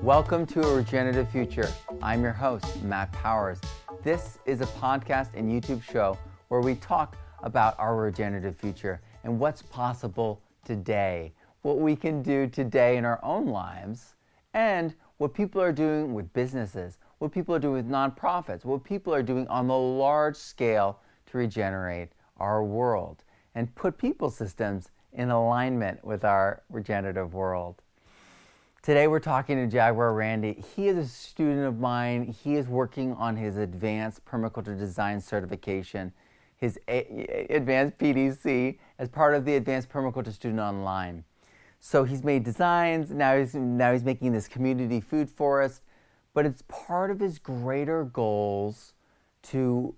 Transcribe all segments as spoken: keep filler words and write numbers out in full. Welcome to A Regenerative Future. I'm your host, Matt Powers. This is a podcast and YouTube show where we talk about our regenerative future and what's possible today, what we can do today in our own lives, and what people are doing with businesses, what people are doing with nonprofits, what people are doing on the large scale to regenerate our world and put people systems in alignment with our regenerative world. Today we're talking to Jaguar Randy. He is a student of mine. He is working on his Advanced Permaculture Design Certification, his a- Advanced P D C, as part of the Advanced Permaculture Student Online. So he's made designs, now he's, now he's making this community food forest, but it's part of his greater goals to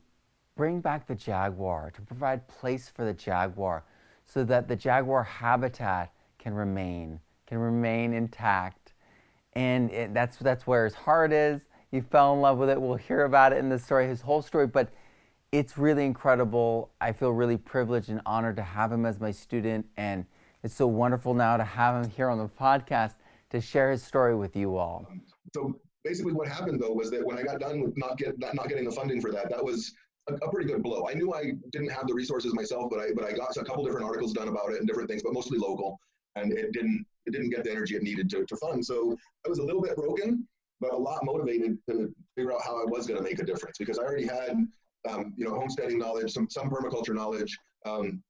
bring back the jaguar, to provide place for the jaguar so that the jaguar habitat can remain. can remain intact. And it, that's that's where his heart is. He fell in love with it. We'll hear about it in the story, his whole story, but it's really incredible. I feel really privileged and honored to have him as my student, and it's so wonderful now to have him here on the podcast to share his story with you all. So basically what happened though was that when I got done with not, get, not, not getting the funding for that, that was a, a pretty good blow. I knew I didn't have the resources myself, but I, but I got a couple different articles done about it and different things, but mostly local. And it didn't it didn't get the energy it needed to, to fund. So I was a little bit broken, but a lot motivated to figure out how I was going to make a difference, because I already had, um, you know, homesteading knowledge, some some permaculture knowledge. Um,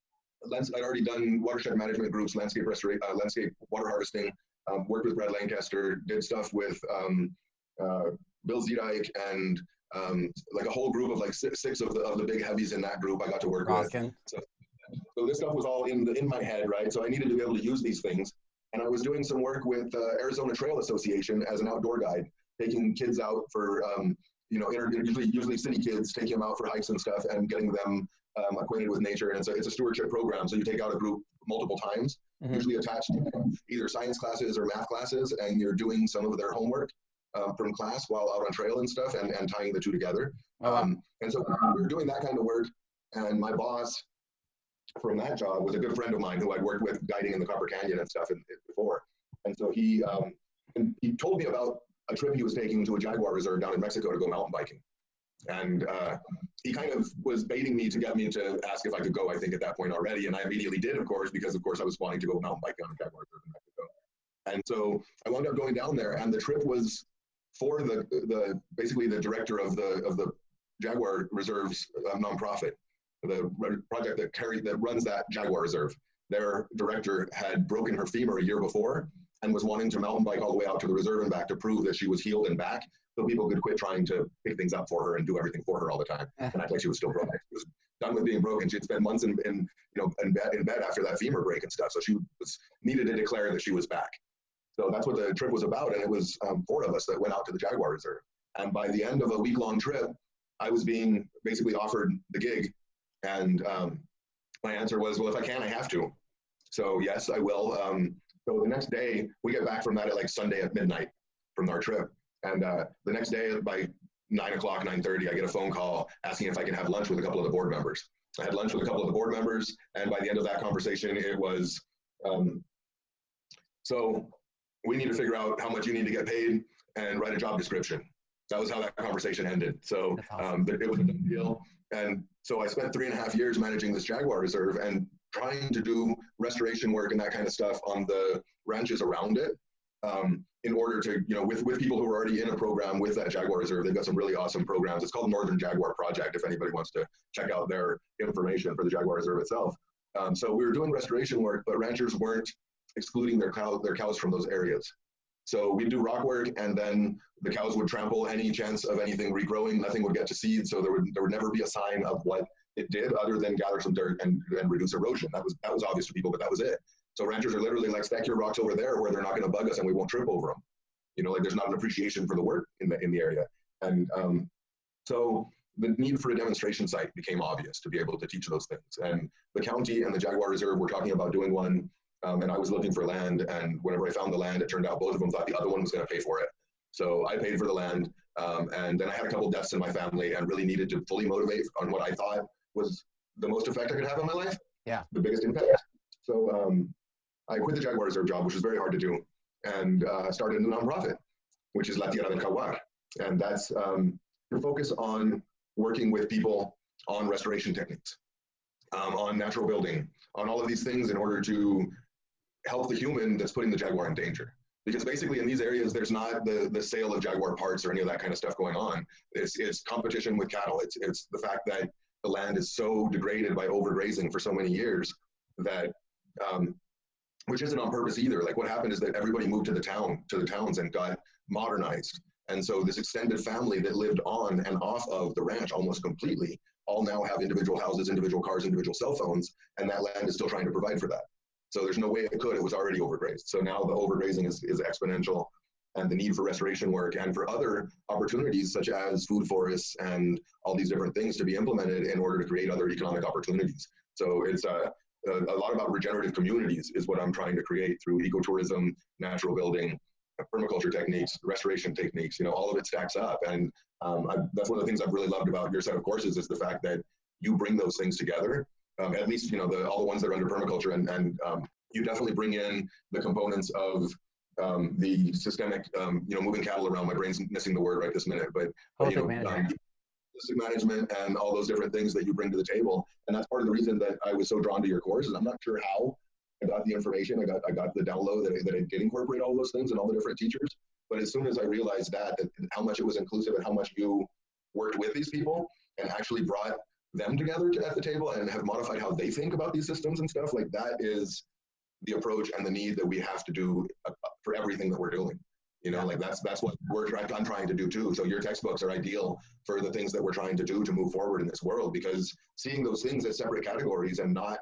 lens, I'd already done watershed management groups, landscape restoration, uh, landscape water harvesting, um, worked with Brad Lancaster, did stuff with um, uh, Bill Ziedike, and um, like a whole group of like six, six of the of the big heavies in that group I got to work Rockin. with. So, So this stuff was all in the, in my head, right? So I needed to be able to use these things. And I was doing some work with uh, Arizona Trail Association as an outdoor guide, taking kids out for, um, you know, inter- usually usually city kids, taking them out for hikes and stuff and getting them um, acquainted with nature. And it's a, it's a stewardship program. So you take out a group multiple times, mm-hmm. usually attached to either science classes or math classes, and you're doing some of their homework um, from class while out on trail and stuff and, and tying the two together. Uh-huh. Um, and so we were doing that kind of work. And my boss from that job was a good friend of mine who I'd worked with guiding in the Copper Canyon and stuff in, in before. And so he um, and he told me about a trip he was taking to a jaguar reserve down in Mexico to go mountain biking. And uh, he kind of was baiting me to get me to ask if I could go, I think, at that point already. And I immediately did, of course, because, of course, I was wanting to go mountain biking on a jaguar reserve in Mexico. And so I wound up going down there, and the trip was for the, the basically the director of the, of the Jaguar Reserve's uh, nonprofit. The project that carried that runs that Jaguar Reserve. Their director had broken her femur a year before and was wanting to mountain bike all the way out to the reserve and back to prove that she was healed and back, so people could quit trying to pick things up for her and do everything for her all the time and act like she was still broken. She was done with being broken. She'd spent months in, in you know in bed, in bed after that femur break and stuff. So she was needed to declare that she was back. So that's what the trip was about, and it was um, four of us that went out to the Jaguar Reserve. And by the end of a week-long trip, I was being basically offered the gig. And um, my answer was, well, if I can, I have to. So yes, I will. Um, so the next day, we get back from that at like Sunday at midnight from our trip. And uh, the next day by nine o'clock, nine thirty, I get a phone call asking if I can have lunch with a couple of the board members. I had lunch with a couple of the board members. And by the end of that conversation, it was, um, so we need to figure out how much you need to get paid and write a job description. That was how that conversation ended. So um, it was a big deal. And so I spent three and a half years managing this Jaguar Reserve and trying to do restoration work and that kind of stuff on the ranches around it um, in order to, you know, with, with people who are already in a program with that Jaguar Reserve. They've got some really awesome programs. It's called Northern Jaguar Project, if anybody wants to check out their information for the Jaguar Reserve itself. Um, so we were doing restoration work, but ranchers weren't excluding their cow, their cows from those areas. So we'd do rock work, and then the cows would trample any chance of anything regrowing. Nothing would get to seed, so there would there would never be a sign of what it did other than gather some dirt and, and reduce erosion. That was that was obvious to people, but that was it. So ranchers are literally like, stack your rocks over there where they're not going to bug us and we won't trip over them. You know, like there's not an appreciation for the work in the in the area. And um, so the need for a demonstration site became obvious to be able to teach those things. And the county and the Jaguar Reserve were talking about doing one. Um, and I was looking for land, and whenever I found the land, it turned out both of them thought the other one was going to pay for it. So I paid for the land, Um, and then I had a couple deaths in my family and really needed to fully motivate on what I thought was the most effect I could have on my life. Yeah. The biggest impact. Yeah. So um, I quit the Jaguar Reserve job, which was very hard to do, and uh, started a nonprofit, which is La Tierra del Jaguar. And that's um, to focus on working with people on restoration techniques, um, on natural building, on all of these things in order to help the human that's putting the Jaguar in danger. Because basically in these areas, there's not the, the sale of Jaguar parts or any of that kind of stuff going on. It's, it's competition with cattle. It's, it's the fact that the land is so degraded by overgrazing for so many years that, um, which isn't on purpose either. Like what happened is that everybody moved to the town, to the towns and got modernized. And so this extended family that lived on and off of the ranch almost completely all now have individual houses, individual cars, individual cell phones, and that land is still trying to provide for that. So there's no way it could. It was already overgrazed. So now the overgrazing is, is exponential, and the need for restoration work and for other opportunities such as food forests and all these different things to be implemented in order to create other economic opportunities. So it's a, a, a lot about regenerative communities is what I'm trying to create through ecotourism, natural building, permaculture techniques, restoration techniques. You know, all of it stacks up. And um, I, that's one of the things I've really loved about your set of courses is the fact that you bring those things together. Um, at least, you know, the, all the ones that are under permaculture, and, and um, you definitely bring in the components of um, the systemic, um, you know, moving cattle around. My brain's missing the word right this minute, but uh, you know, management. Um, management and all those different things that you bring to the table. And that's part of the reason that I was so drawn to your course. And I'm not sure how I got the information. I got, I got the download that I, that I did incorporate all those things and all the different teachers. But as soon as I realized that, that how much it was inclusive and how much you worked with these people and actually brought them together to, at the table and have modified how they think about these systems and stuff, like that is the approach and the need that we have to do for everything that we're doing. You know, like that's that's what we're trying, I'm trying to do too. So your textbooks are ideal for the things that we're trying to do to move forward in this world, because seeing those things as separate categories and not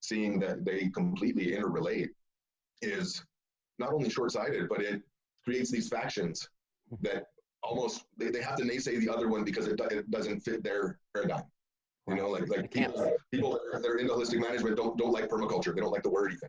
seeing that they completely interrelate is not only short-sighted, but it creates these factions that almost, they, they have to naysay the other one because it, do, it doesn't fit their paradigm. You know, like like people, people that are into holistic management don't don't like permaculture. They don't like the word even.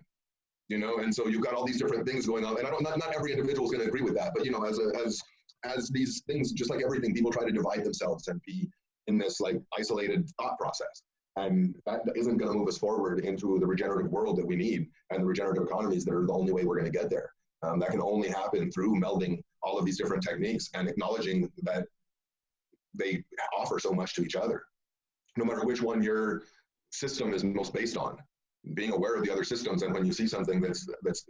You know, and so you've got all these different things going on. And I don't not, not every individual is going to agree with that. But you know, as a, as as these things, just like everything, people try to divide themselves and be in this like isolated thought process. And that isn't going to move us forward into the regenerative world that we need and the regenerative economies that are the only way we're going to get there. Um, that can only happen through melding all of these different techniques and acknowledging that they offer so much to each other, no matter which one your system is most based on. Being aware of the other systems, and when you see something that's, that's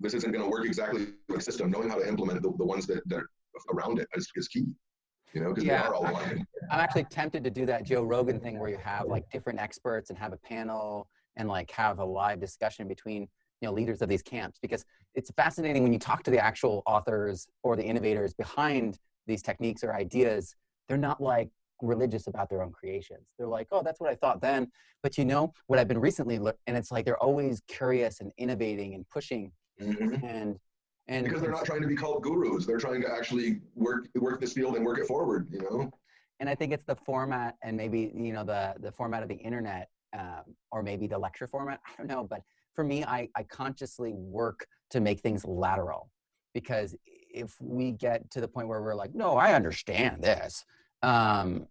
this isn't going to work exactly with the system, knowing how to implement the, the ones that, that are around it is, is key, you know, because yeah, they are all one. I'm actually tempted to do that Joe Rogan thing where you have like different experts and have a panel and like have a live discussion between, you know, leaders of these camps, because it's fascinating when you talk to the actual authors or the innovators behind these techniques or ideas, they're not like religious about their own creations. They're like, oh, that's what I thought then, but you know what I've been recently, and it's like they're always curious and innovating and pushing, mm-hmm. and and because they're not trying to be called gurus, they're trying to actually work work this field and work it forward, you know. And I think it's the format, and maybe you know the the format of the internet, um, or maybe the lecture format. I don't know, but for me, I I consciously work to make things lateral, because if we get to the point where we're like, no, I understand this. Um,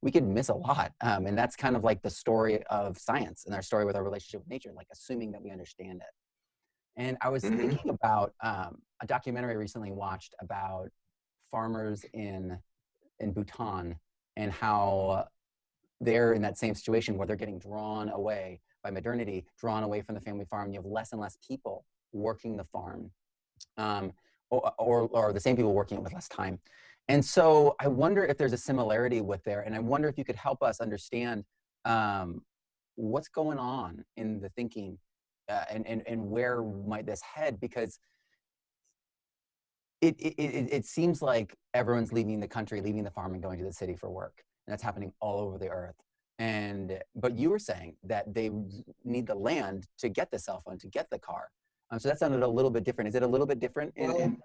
we could miss a lot. Um, and that's kind of like the story of science and our story with our relationship with nature, like assuming that we understand it. And I was mm-hmm. thinking about um, a documentary I recently watched about farmers in, in Bhutan and how they're in that same situation where they're getting drawn away by modernity, drawn away from the family farm. You have less and less people working the farm, um, or, or, or the same people working it with less time. And so I wonder if there's a similarity with there, and I wonder if you could help us understand um, what's going on in the thinking uh, and, and, and where might this head, because it, it, it, it seems like everyone's leaving the country, leaving the farm and going to the city for work, and that's happening all over the earth. And, but you were saying that they need the land to get the cell phone, to get the car. Um, so that sounded a little bit different. Is it a little bit different? In, in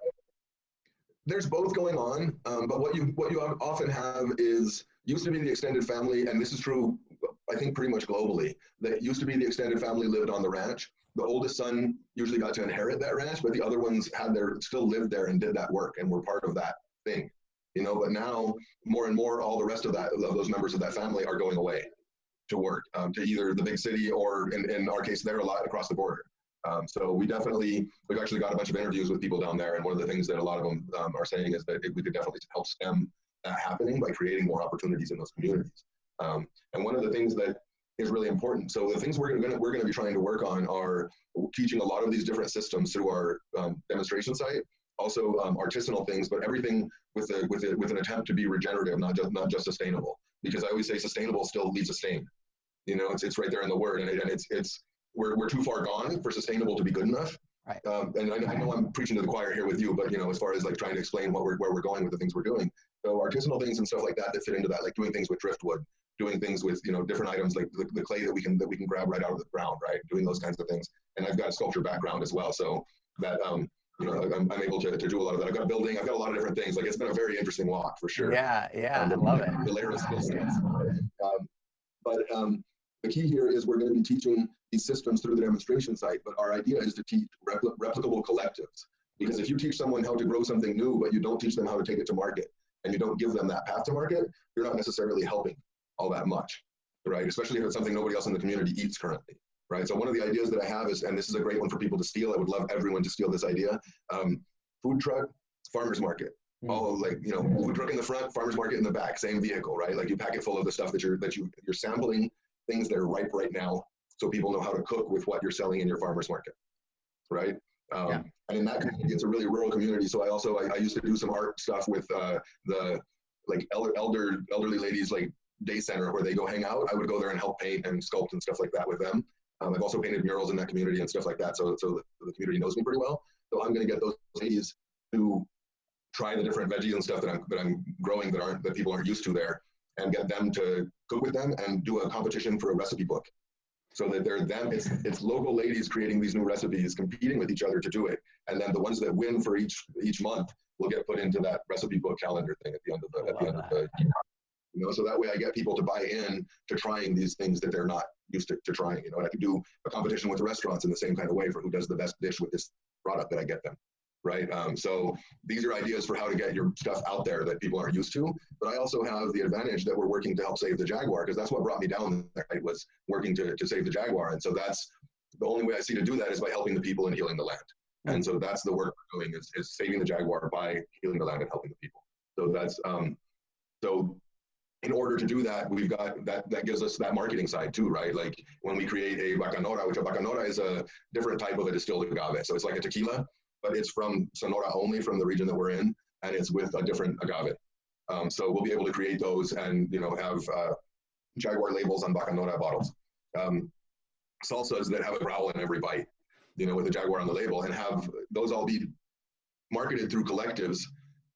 There's both going on, um, but what you what you often have is, used to be the extended family, and this is true, I think pretty much globally, that used to be the extended family lived on the ranch. The oldest son usually got to inherit that ranch, but the other ones had their, still lived there and did that work and were part of that thing. you know, but now more and more, all the rest of that, of those members of that family are going away to work, um, to either the big city or in, in our case, they're a lot across the border. Um, so we definitely, we've actually got a bunch of interviews with people down there. And one of the things that a lot of them um, are saying is that we could definitely help stem that happening by creating more opportunities in those communities. Um, and one of the things that is really important. So the things we're going to we're going to be trying to work on are teaching a lot of these different systems through our um, demonstration site, also um, artisanal things, but everything with a, with a, with an attempt to be regenerative, not just not just sustainable. Because I always say sustainable still leaves a stain. You know, it's it's right there in the word, and, it, and it's it's we're we're too far gone for sustainable to be good enough. Right. Um, and I, I know I'm preaching to the choir here with you, but you know, as far as like trying to explain what we're where we're going with the things we're doing, so artisanal things and stuff like that that fit into that, like doing things with driftwood. Doing things with, you know, different items like the, the clay that we can that we can grab right out of the ground, right? Doing those kinds of things. And I've got a sculpture background as well, so that um, you know, I'm, I'm able to, to do a lot of that. I've got a building. I've got a lot of different things. Like it's been a very interesting walk for sure. Yeah, yeah, um, I love it. The layer of skill sets. Um, but um, the key here is we're going to be teaching these systems through the demonstration site. But our idea is to teach repli replicable collectives, because if you teach someone how to grow something new, but you don't teach them how to take it to market, and you don't give them that path to market, you're not necessarily helping all that much, right? Especially if it's something nobody else in the community eats currently, right? So one of the ideas that I have is, and this is a great one for people to steal, I would love everyone to steal this idea, um, food truck, farmer's market. Mm. All like, you know, food truck in the front, farmer's market in the back, same vehicle, right? Like you pack it full of the stuff that you're, that you, you're sampling, things that are ripe right now, so people know how to cook with what you're selling in your farmer's market, right? Um, yeah. And in that community, it's a really rural community, so I also, I, I used to do some art stuff with uh, the, like elder, elder elderly ladies, like, day center where they go hang out. I would go there and help paint and sculpt and stuff like that with them. Um, I've also painted murals in that community and stuff like that, so so the, the community knows me pretty well. So I'm going to get those ladies to try the different veggies and stuff that I'm that I'm growing that aren't that people aren't used to there, and get them to cook with them and do a competition for a recipe book, so that they're them. It's it's local ladies creating these new recipes, competing with each other to do it, and then the ones that win for each each month will get put into that recipe book calendar thing at the end of the at the end of the. You know, You know, so that way I get people to buy in to trying these things that they're not used to, to trying, you know, and I can do a competition with the restaurants in the same kind of way for who does the best dish with this product that I get them, right? Um, so these are ideas for how to get your stuff out there that people aren't used to, but I also have the advantage that we're working to help save the Jaguar, because that's what brought me down there, right, was working to, to save the Jaguar, and so that's the only way I see to do that is by helping the people and healing the land, and so that's the work we're doing is, is saving the Jaguar by healing the land and helping the people. So that's, um, so in order to do that, we've got that that gives us that marketing side too, right? Like when we create a bacanora, which a bacanora is a different type of a distilled agave. So it's like a tequila, but it's from Sonora only, from the region that we're in, and it's with a different agave. Um, so we'll be able to create those and, you know, have uh, Jaguar labels on bacanora bottles. Um, salsas that have a growl in every bite, you know, with a Jaguar on the label, and have those all be marketed through collectives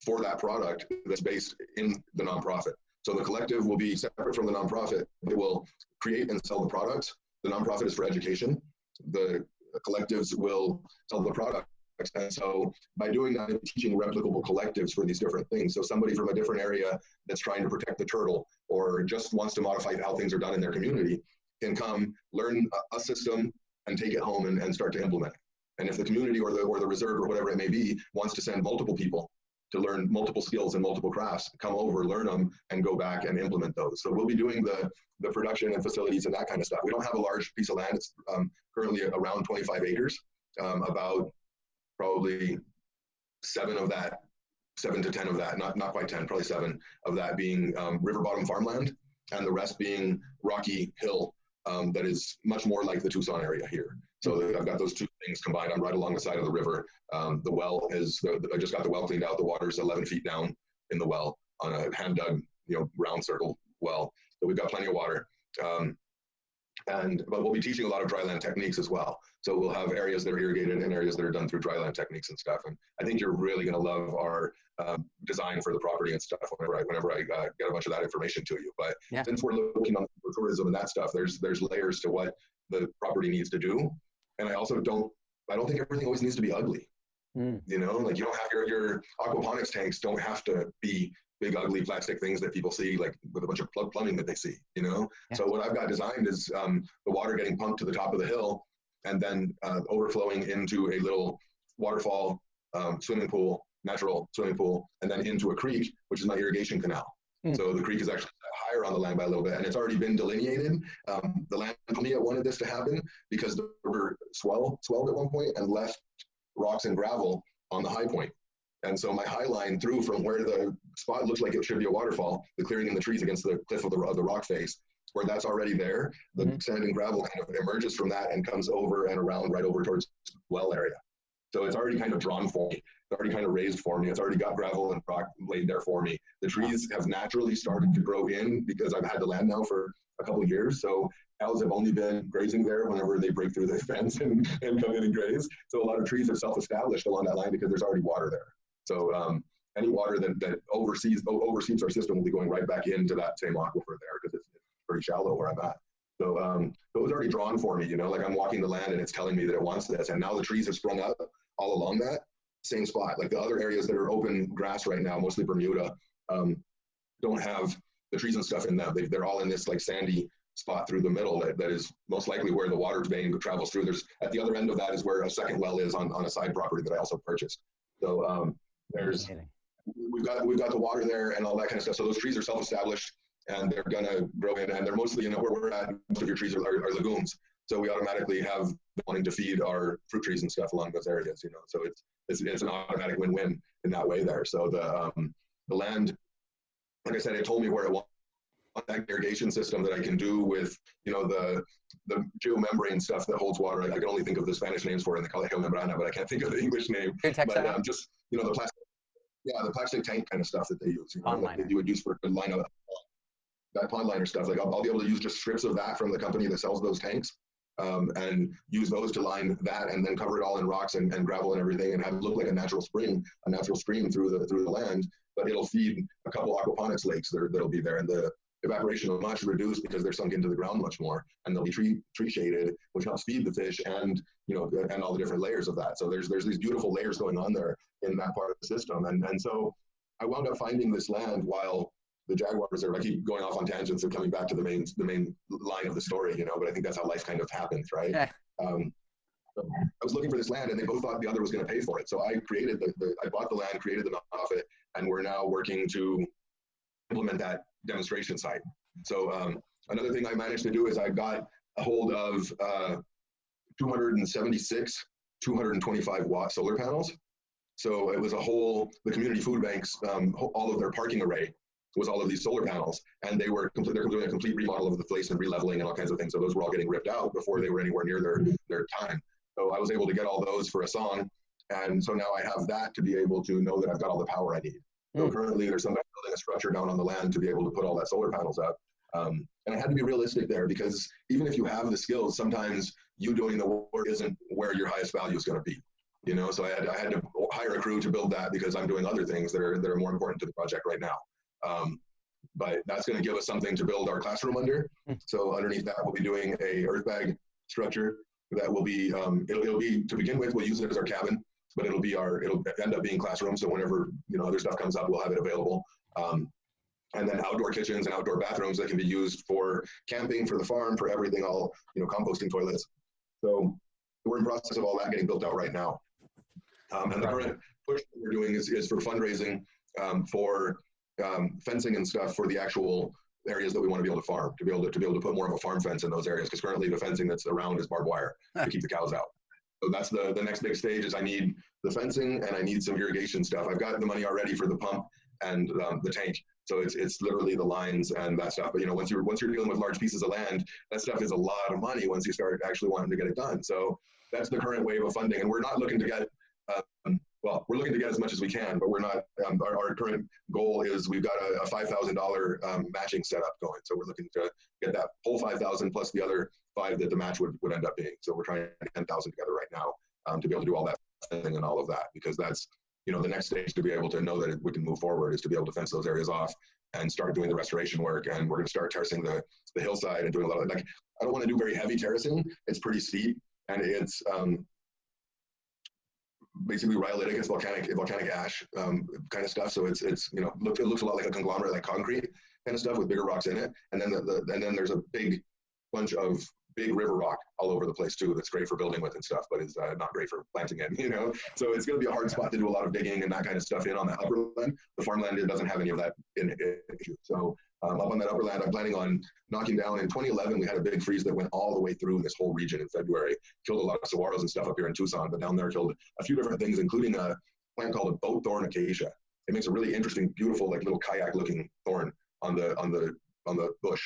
for that product that's based in the nonprofit. So the collective will be separate from the nonprofit. It will create and sell the product. The nonprofit is for education. The collectives will sell the product. And so by doing that, I'm teaching replicable collectives for these different things. So somebody from a different area that's trying to protect the turtle or just wants to modify how things are done in their community can come, learn a system, and take it home and, and start to implement it. And if the community or the, or the reserve or whatever it may be wants to send multiple people to learn multiple skills and multiple crafts, come over, learn them, and go back and implement those. So we'll be doing the, the production and facilities and that kind of stuff. We don't have a large piece of land. It's um, currently around twenty-five acres. Um, about probably seven of that, seven to ten of that, not, not quite ten, probably seven of that being um, river bottom farmland, and the rest being rocky hill um, that is much more like the Tucson area here. So I've got those two things combined. I'm right along the side of the river. Um, the well is, the, the, I just got the well cleaned out. The water's eleven feet down in the well on a hand dug, you know, round circle well. So we've got plenty of water. Um, and, but we'll be teaching a lot of dryland techniques as well. So we'll have areas that are irrigated and areas that are done through dryland techniques and stuff. And I think you're really gonna love our um, design for the property and stuff whenever I, whenever I uh, get a bunch of that information to you. But yeah. Since we're looking on tourism and that stuff, there's, there's layers to what the property needs to do. And I also don't, I don't think everything always needs to be ugly, mm. you know, like you don't have your, your aquaponics tanks don't have to be big, ugly plastic things that people see, like with a bunch of pl plumbing that they see, you know? Yeah. So what I've got designed is um, the water getting pumped to the top of the hill and then uh, overflowing into a little waterfall, um, swimming pool natural swimming pool, and then into a creek, which is my irrigation canal. Mm. So the creek is actually higher on the land by a little bit, and it's already been delineated. Um, the land company wanted this to happen because the river swelled, swelled at one point and left rocks and gravel on the high point. And so my high line through from where the spot looked like it should be a waterfall, the clearing in the trees against the cliff of the, of the rock face, where that's already there, the mm-hmm. sand and gravel kind of emerges from that and comes over and around right over towards well area. So it's already kind of drawn for me. It's already kind of raised for me. It's already got gravel and rock laid there for me. The trees have naturally started to grow in because I've had the land now for a couple of years. So cows have only been grazing there whenever they break through the fence and, and come in and graze. So a lot of trees have self-established along that line because there's already water there. So um, any water that, that oversees, oversees our system will be going right back into that same aquifer there because it's pretty shallow where I'm at. So, um, so it was already drawn for me, you know, like I'm walking the land and it's telling me that it wants this. And now the trees have sprung up all along that same spot. Like the other areas that are open grass right now, mostly Bermuda, um, don't have the trees and stuff in them. They, they're all in this like sandy spot through the middle that, that is most likely where the water vein travels through. There's at the other end of that is where a second well is on, on a side property that I also purchased. So um, there's, we've got, we've got the water there and all that kind of stuff. So those trees are self-established and they're going to grow in, and they're mostly, you know, where we're at, most of your trees are, are, are legumes. So we automatically have wanting to feed our fruit trees and stuff along those areas, you know, so it's, it's, it's an automatic win-win in that way there. So the, um, the land, like I said, it told me where it was. That irrigation system that I can do with, you know, the the geomembrane stuff that holds water. I, I can only think of the Spanish names for it, and they call it geomembrana, but I can't think of the English name. But um, just, you know, the plastic, yeah, the plastic tank kind of stuff that they use, you know, like that you would use for line up. That pond liner stuff, like I'll, I'll be able to use just strips of that from the company that sells those tanks, um, and use those to line that, and then cover it all in rocks and, and gravel and everything, and have it look like a natural spring, a natural stream through the through the land. But it'll feed a couple aquaponics lakes that are, that'll be there, and the evaporation will much reduce because they're sunk into the ground much more, and they'll be tree tree shaded, which helps feed the fish and you know and all the different layers of that. So there's there's these beautiful layers going on there in that part of the system, and and so I wound up finding this land while. The Jaguar Reserve. I keep going off on tangents and coming back to the main the main line of the story, you know, but I think that's how life kind of happens, right? Yeah. Um, so I was looking for this land, and they both thought the other was going to pay for it. So I created the, the I bought the land, created the nonprofit, and we're now working to implement that demonstration site. So um, another thing I managed to do is I got a hold of uh, two hundred seventy-six two hundred twenty-five watt solar panels. So it was a whole the community food banks, um, all of their parking array. Was all of these solar panels, and they were complete, they're doing a complete remodel of the place and releveling and all kinds of things. So those were all getting ripped out before they were anywhere near their their time. So I was able to get all those for a song, and so now I have that to be able to know that I've got all the power I need. So mm. currently, there's somebody building a structure down on the land to be able to put all that solar panels up. Um, and I had to be realistic there because even if you have the skills, sometimes you doing the work isn't where your highest value is going to be. You know, so I had I had to hire a crew to build that because I'm doing other things that are that are more important to the project right now. Um, but that's going to give us something to build our classroom under. So underneath that, we'll be doing a earth bag structure that will be, um, it'll, it'll be, to begin with, we'll use it as our cabin, but it'll be our, it'll end up being classroom. So whenever, you know, other stuff comes up, we'll have it available. Um, and then outdoor kitchens and outdoor bathrooms that can be used for camping, for the farm, for everything, all, you know, composting toilets. So we're in the process of all that getting built out right now. Um, and the current push that we're doing is, is for fundraising um, for, Um, fencing and stuff for the actual areas that we want to be able to farm, to be able to, to be able to put more of a farm fence in those areas, because currently the fencing that's around is barbed wire to keep the cows out. So that's the, the next big stage is I need the fencing and I need some irrigation stuff. I've got the money already for the pump and um, the tank. So it's it's literally the lines and that stuff. But you know, once you're once you're dealing with large pieces of land, that stuff is a lot of money once you start actually wanting to get it done. So that's the current wave of funding, and we're not looking to get um, Well, we're looking to get as much as we can, but we're not, um, our, our current goal is we've got a, a five thousand dollars um, matching setup going. So we're looking to get that whole five thousand plus the other five that the match would, would end up being. So we're trying to get ten thousand together right now um, to be able to do all that thing and all of that, because that's, you know, the next stage to be able to know that we can move forward is to be able to fence those areas off and start doing the restoration work. And we're going to start terracing the, the hillside and doing a lot of, like, I don't want to do very heavy terracing. It's pretty steep, and it's, um, basically rhyolitic, it's volcanic, volcanic ash um, kind of stuff. So it's it's you know look, it looks a lot like a conglomerate, like concrete kind of stuff with bigger rocks in it. And then the, the and then there's a big bunch of big river rock all over the place too that's great for building with and stuff, but is uh, not great for planting in, you know? So it's going to be a hard spot to do a lot of digging and that kind of stuff in on that upper land. The farmland doesn't have any of that in it. So um, up on that upper land, I'm planning on knocking down. In twenty eleven, we had a big freeze that went all the way through this whole region in February. Killed a lot of saguaros and stuff up here in Tucson, but down there killed a few different things, including a plant called a boat thorn acacia. It makes a really interesting, beautiful, like little kayak-looking thorn on the on the on the bush.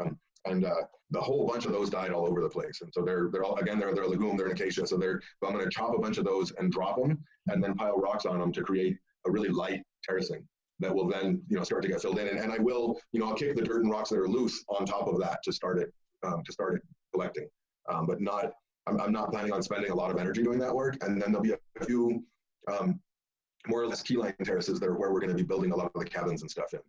Um, And uh, the whole bunch of those died all over the place. And so they're, they're all, again, they're, they're a legume, they're an acacia. So they're, I'm going to chop a bunch of those and drop them and then pile rocks on them to create a really light terracing that will then, you know, start to get filled in. And, and I will, you know, I'll kick the dirt and rocks that are loose on top of that to start it, um, to start it collecting. Um, but not, I'm, I'm not planning on spending a lot of energy doing that work. And then there'll be a few um, more or less key line terraces that are where we're going to be building a lot of the cabins and stuff in.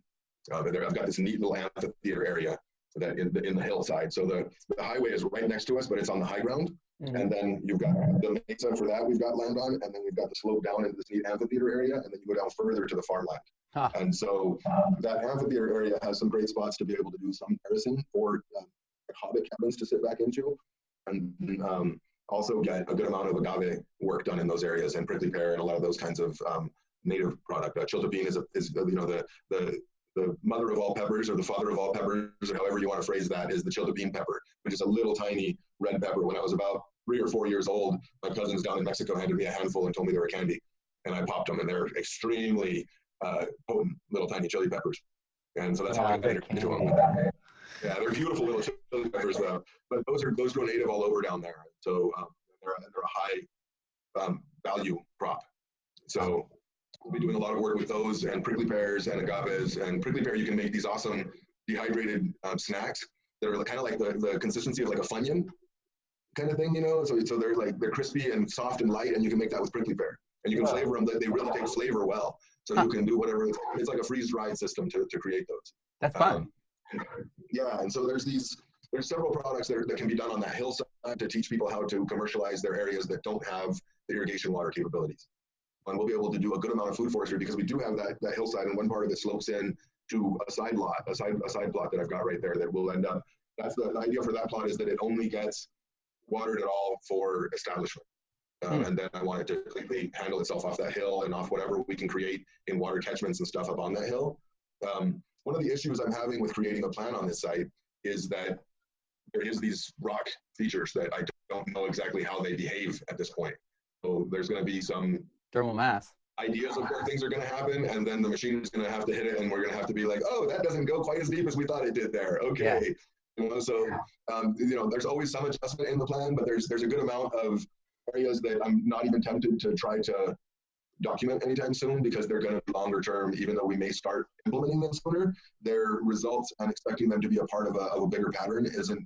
Uh, but there, I've got this neat little amphitheater area that in the, in the hillside. So the, the highway is right next to us, but it's on the high ground. Mm-hmm. And then you've got the mesa for that we've got land on, and then we've got the slope down into this neat amphitheater area, and then you go down further to the farmland. Huh. And so um, that amphitheater area has some great spots to be able to do some terracing for um, hobbit cabins to sit back into, and um, also get a good amount of agave work done in those areas, and prickly pear and a lot of those kinds of um, native product. Uh, Chiltepin is, a, is you know, the, the the mother of all peppers, or the father of all peppers, or however you want to phrase that, is the chiltepin pepper, which is a little tiny red pepper. When I was about three or four years old, my cousins down in Mexico handed me a handful and told me they were candy. And I popped them, and they're extremely uh, potent little tiny chili peppers. And so that's yeah, how I got introduced to them. Yeah, they're beautiful little chili peppers, though. But those are those grow native all over down there. So um, they're, they're a high um, value crop. So we'll be doing a lot of work with those, and prickly pears and agaves. And prickly pear, you can make these awesome dehydrated um, snacks that are kind of like the, the consistency of like a Funyun kind of thing, you know? So, so they're like, they're crispy and soft and light, and you can make that with prickly pear. And you can flavor them, they really take flavor well. So you can do whatever, it's, it's like a freeze-dried system to, to create those. That's fun. Um, yeah, and so there's these, there's several products that, are, that can be done on that hillside to teach people how to commercialize their areas that don't have the irrigation water capabilities. And we'll be able to do a good amount of food forestry because we do have that, that hillside, and one part of it slopes in to a side lot, a side, a side plot that I've got right there that will end up, that's the, the idea for that plot is that it only gets watered at all for establishment. Um, mm. And then I want it to completely handle itself off that hill and off whatever we can create in water catchments and stuff up on that hill. Um, one of the issues I'm having with creating a plan on this site is that there is these rock features that I don't know exactly how they behave at this point. So there's going to be some thermal mass ideas of where things are going to happen, and then the machine is going to have to hit it, and we're going to have to be like, oh, that doesn't go quite as deep as we thought it did there. Okay. Yeah. You know, so, um, you know, there's always some adjustment in the plan, but there's, there's a good amount of areas that I'm not even tempted to try to document anytime soon because they're going to be longer term, even though we may start implementing them sooner. Their results and expecting them to be a part of a, of a bigger pattern isn't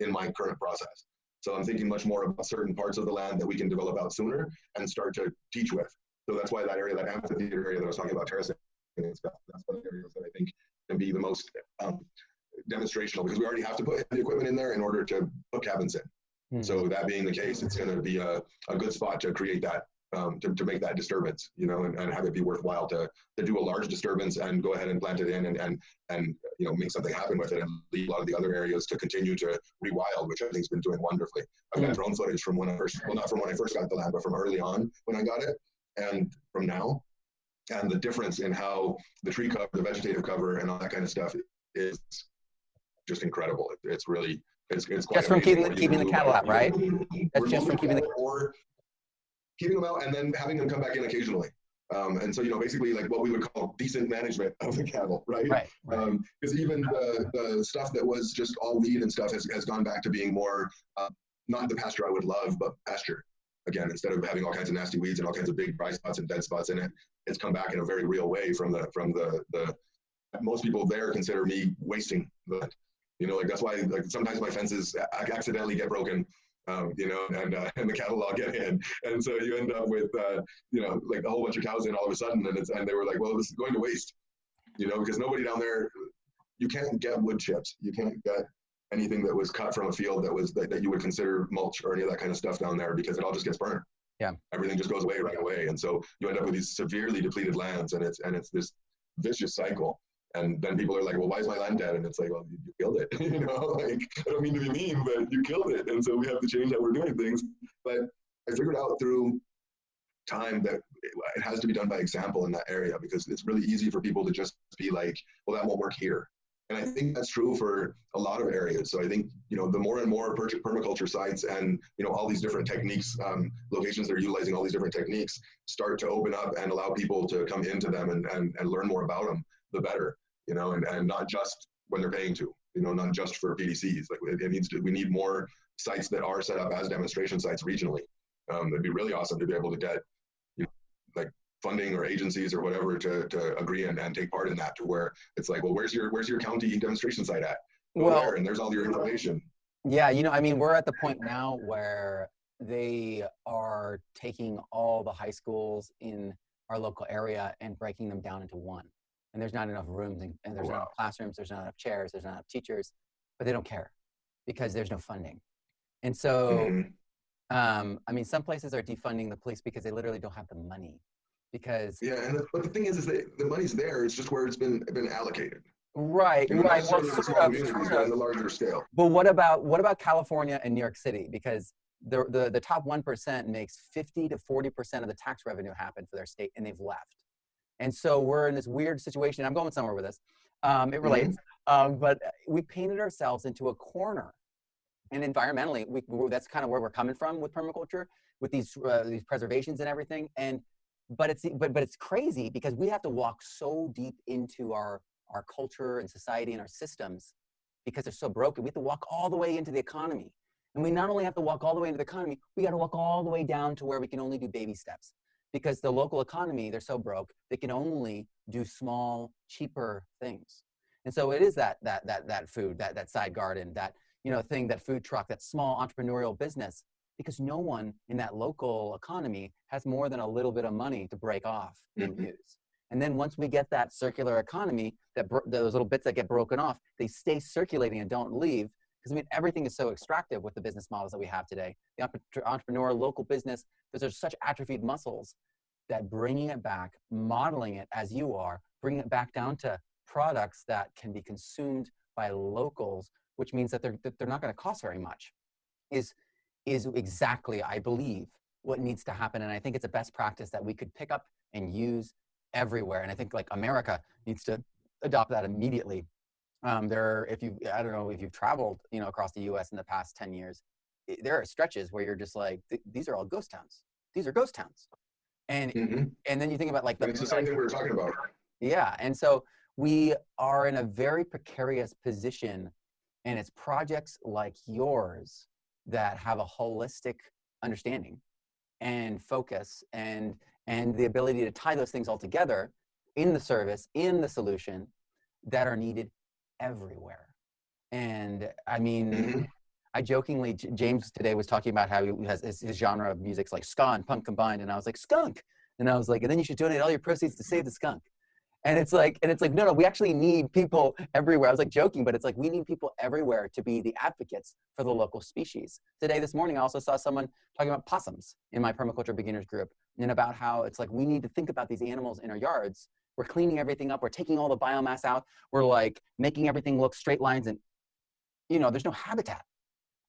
in my current process. So I'm thinking much more about certain parts of the land that we can develop out sooner and start to teach with. So that's why that area, that amphitheater area that I was talking about, terracing and stuff, that's one of the areas that I think can be the most um, demonstrational, because we already have to put the equipment in there in order to put cabins in. Hmm. So that being the case, it's going to be a, a good spot to create that, um, to, to make that disturbance, you know, and, and have it be worthwhile to, to do a large disturbance and go ahead and plant it in and, and, and, you know, make something happen with it, and leave a lot of the other areas to continue to rewild, which I think's been doing wonderfully. I've got drone footage from when I first, well, not from when I first got the land, but from early on when I got it and from now. And the difference in how the tree cover, the vegetative cover, and all that kind of stuff is just incredible. It, it's really, it's, it's quite just from keeping, the, keeping the cattle out, right? That's just from keeping the or, keeping them out and then having them come back in occasionally. Um, and so, you know, basically like what we would call decent management of the cattle, right? Right. Right. Um, because even the, the stuff that was just all weed and stuff has, has gone back to being more, uh, not the pasture I would love, but pasture. Again, instead of having all kinds of nasty weeds and all kinds of big dry spots and dead spots in it, it's come back in a very real way from the, from the, the most people there consider me wasting the, you know, like that's why like sometimes my fences accidentally get broken. Um, you know, and, uh, and the cattle all get in. And so you end up with, uh, you know, like a whole bunch of cows in all of a sudden, and, it's, and they were like, well, this is going to waste, you know, because nobody down there, you can't get wood chips. You can't get anything that was cut from a field that was, that, that you would consider mulch or any of that kind of stuff down there, because it all just gets burned. Yeah. Everything just goes away right away. And so you end up with these severely depleted lands, and it's, and it's this vicious cycle. And then people are like, well, why is my land dead? And it's like, well, you, you killed it. You know, like, I don't mean to be mean, but you killed it. And so we have to change how we're doing things. But I figured out through time that it has to be done by example in that area, because it's really easy for people to just be like, well, that won't work here. And I think that's true for a lot of areas. So I think, you know, the more and more permaculture sites and, you know, all these different techniques, um, locations that are utilizing all these different techniques start to open up and allow people to come into them and, and, and learn more about them, the better, you know, and, and not just when they're paying to, you know, not just for P D Cs. Like it, it needs to, we need more sites that are set up as demonstration sites regionally. Um, it'd be really awesome to be able to get, you know, like, funding or agencies or whatever to, to agree and, and take part in that, to where it's like, well, where's your where's your county demonstration site at? Go well, there, and there's all your information. Yeah, you know, I mean, we're at the point now where they are taking all the high schools in our local area and breaking them down into one. And there's not enough rooms, and, and there's oh, wow. not enough classrooms, there's not enough chairs, there's not enough teachers, but they don't care because there's no funding. And so, mm-hmm. um, I mean, some places are defunding the police because they literally don't have the money. Because yeah, and the, but the thing is, is that the money's there. It's just where it's been been allocated. Right, you know, right. Well, sort of, sort of. On a larger scale. But what about what about California and New York City? Because the the, the top one percent makes fifty to forty percent of the tax revenue happen for their state, and they've left. And so we're in this weird situation. I'm going somewhere with this. Um, it relates, mm-hmm. um, but we painted ourselves into a corner. And environmentally, we, we that's kind of where we're coming from with permaculture, with these uh, these preservations and everything, and. But it's but but it's crazy because we have to walk so deep into our our culture and society and our systems because they're so broken. We have to walk all the way into the economy, and we not only have to walk all the way into the economy, we got to walk all the way down to where we can only do baby steps because the local economy, they're so broke, they can only do small, cheaper things. And so it is that that that that food, that that side garden, that you know thing, that food truck, that small entrepreneurial business. Because no one in that local economy has more than a little bit of money to break off and mm-hmm. use. And then once we get that circular economy, that bro- those little bits that get broken off, they stay circulating and don't leave. Because I mean, everything is so extractive with the business models that we have today. The entre- entrepreneur, local business, those are such atrophied muscles that bringing it back, modeling it as you are, bringing it back down to products that can be consumed by locals, which means that they're, that they're not going to cost very much, is is exactly, I believe, what needs to happen. And I think it's a best practice that we could pick up and use everywhere. And I think like America needs to adopt that immediately. Um, there are, if you, I don't know, if you've traveled, you know, across the U S in the past ten years, it, there are stretches where you're just like, th- these are all ghost towns. These are ghost towns. And mm-hmm. and then you think about like- the, It's the same thing we were talking about. Yeah, and so we are in a very precarious position, and it's projects like yours that have a holistic understanding and focus and and the ability to tie those things all together in the service, in the solution, that are needed everywhere. And I mean, mm-hmm. I jokingly, James today was talking about how he has his, his genre of music's like ska and punk combined, and I was like, skunk, and I was like, and then you should donate all your proceeds to save the skunk. And it's like, and it's like, no, no, we actually need people everywhere. I was like joking, but it's like, we need people everywhere to be the advocates for the local species. Today, this morning, I also saw someone talking about possums in my permaculture beginners group, and about how it's like, we need to think about these animals in our yards. We're cleaning everything up. We're taking all the biomass out. We're like making everything look straight lines, and you know, there's no habitat.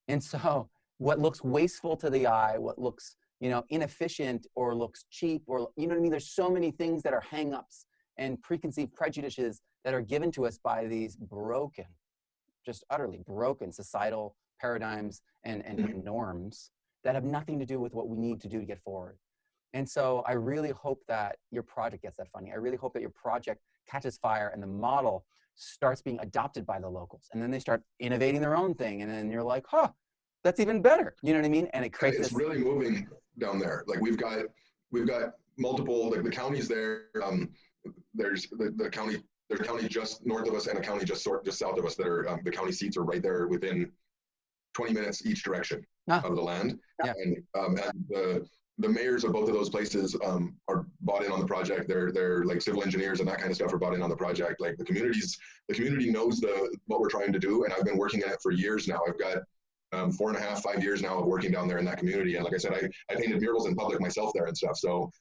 And so what looks wasteful to the eye, what looks, you know, inefficient or looks cheap, or, you know what I mean? There's so many things that are hang-ups and preconceived prejudices that are given to us by these broken, just utterly broken societal paradigms and, and mm-hmm. norms that have nothing to do with what we need to do to get forward. And so I really hope that your project gets that funding. I really hope that your project catches fire and the model starts being adopted by the locals. And then they start innovating their own thing. And then you're like, huh, that's even better. You know what I mean? And it creates It's this- really moving down there. Like we've got, we've got multiple, like the counties there, um, There's the, the county, there's a county just north of us and a county just sort just south of us that are, um, the county seats are right there within twenty minutes each direction ah. of the land. Yeah. And, um, and the, the mayors of both of those places um, are bought in on the project. They're, they're like civil engineers and that kind of stuff are bought in on the project. Like the communities, the community knows the what we're trying to do. And I've been working at it for years now. I've got um, four and a half, five years now of working down there in that community. And like I said, I, I painted murals in public myself there and stuff. So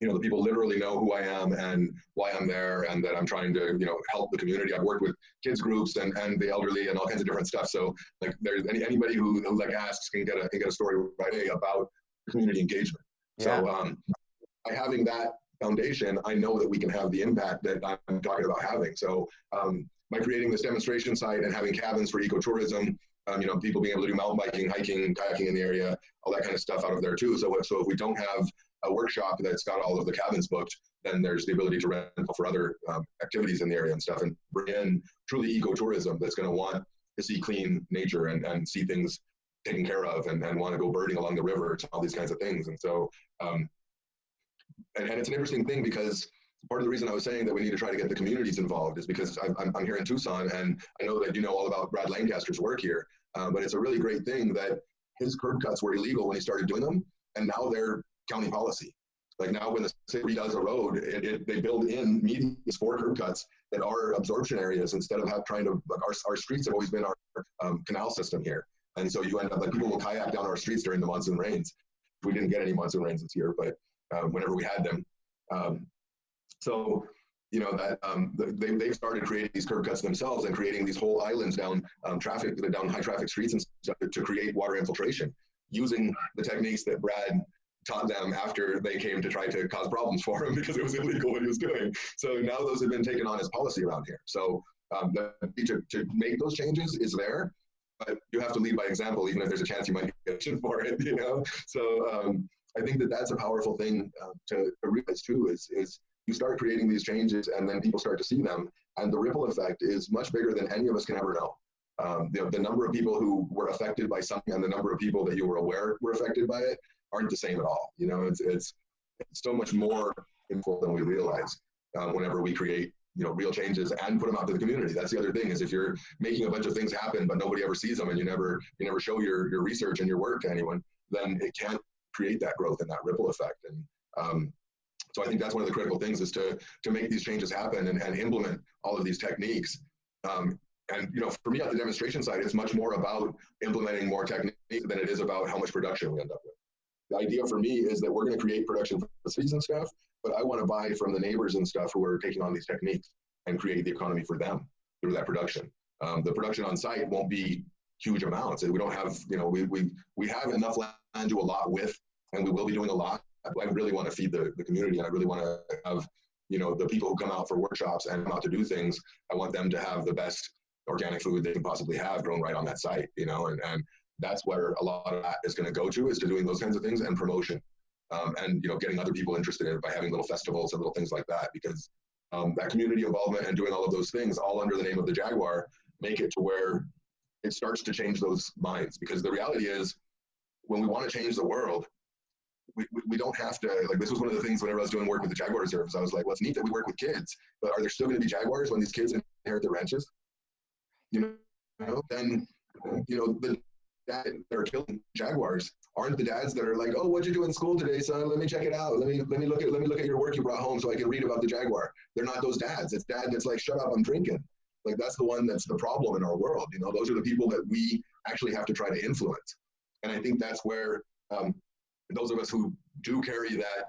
you know, the people literally know who I am and why I'm there, and that I'm trying to, you know, help the community. I've worked with kids groups and, and the elderly and all kinds of different stuff. So like there's any, anybody who, who like asks can get a, can get a story right away about community engagement. Yeah. So um, by having that foundation, I know that we can have the impact that I'm talking about having. So um, by creating this demonstration site and having cabins for ecotourism, um, you know, people being able to do mountain biking, hiking, kayaking in the area, all that kind of stuff out of there too. So if, so if we don't have a workshop that's got all of the cabins booked, then there's the ability to rent for other um, activities in the area and stuff, and bring in truly ecotourism that's going to want to see clean nature and, and see things taken care of, and, and want to go birding along the river, all these kinds of things. And so, um, and, and it's an interesting thing, because part of the reason I was saying that we need to try to get the communities involved is because I'm, I'm, I'm here in Tucson, and I know that you know all about Brad Lancaster's work here, uh, but it's a really great thing that his curb cuts were illegal when he started doing them, and now they're county policy. Like now when the city does a road, it, it, they build in medians for curb cuts that are absorption areas, instead of have trying to, like our, our streets have always been our um, canal system here. And so you end up like people will kayak down our streets during the monsoon rains. We didn't get any monsoon rains this year, but uh, whenever we had them. Um, so, you know, that um, they, they've started creating these curb cuts themselves and creating these whole islands down um, traffic, down high traffic streets and stuff to create water infiltration using the techniques that Brad taught them after they came to try to cause problems for him because it was illegal what he was doing. So now those have been taken on as policy around here. So um, the, to, to make those changes is there, but you have to lead by example, even if there's a chance you might get action for it, you know? So um, I think that that's a powerful thing uh, to, to realize too, is, is you start creating these changes and then people start to see them. And the ripple effect is much bigger than any of us can ever know. Um, the, the number of people who were affected by something and the number of people that you were aware were affected by it aren't the same at all. You know, it's it's, it's so much more impactful than we realize um, whenever we create, you know, real changes and put them out to the community. That's the other thing, is if you're making a bunch of things happen, but nobody ever sees them, and you never you never show your, your research and your work to anyone, then it can't create that growth and that ripple effect. And um, so I think that's one of the critical things, is to, to make these changes happen and, and implement all of these techniques. Um, And, you know, for me on the demonstration side, it's much more about implementing more techniques than it is about how much production we end up with. The idea for me is that we're going to create production facilities and stuff, but I want to buy from the neighbors and stuff who are taking on these techniques and create the economy for them through that production. Um, the production on site won't be huge amounts. We don't have, you know, we we, we have enough land to do a lot with, and we will be doing a lot. I really want to feed the, the community, and I really want to have, you know, the people who come out for workshops and come out to do things, I want them to have the best organic food they can possibly have grown right on that site, you know, and, and that's where a lot of that is going to go to, is to doing those kinds of things and promotion, um, and, you know, getting other people interested in it by having little festivals and little things like that, because um, that community involvement and doing all of those things all under the name of the Jaguar make it to where it starts to change those minds. Because the reality is, when we want to change the world, We, we, we don't have to, like, this was one of the things whenever I was doing work with the Jaguar Reserves, I was like, well, it's neat that we work with kids, but are there still going to be Jaguars when these kids inherit their ranches? You know, then, you know, the dads that are killing Jaguars aren't the dads that are like, oh, what'd you do in school today, son? Let me check it out. Let me let me look at let me look at your work you brought home so I can read about the Jaguar. They're not those dads. It's dad that's like, shut up, I'm drinking. Like, that's the one that's the problem in our world. You know, those are the people that we actually have to try to influence. And I think that's where um, those of us who do carry that,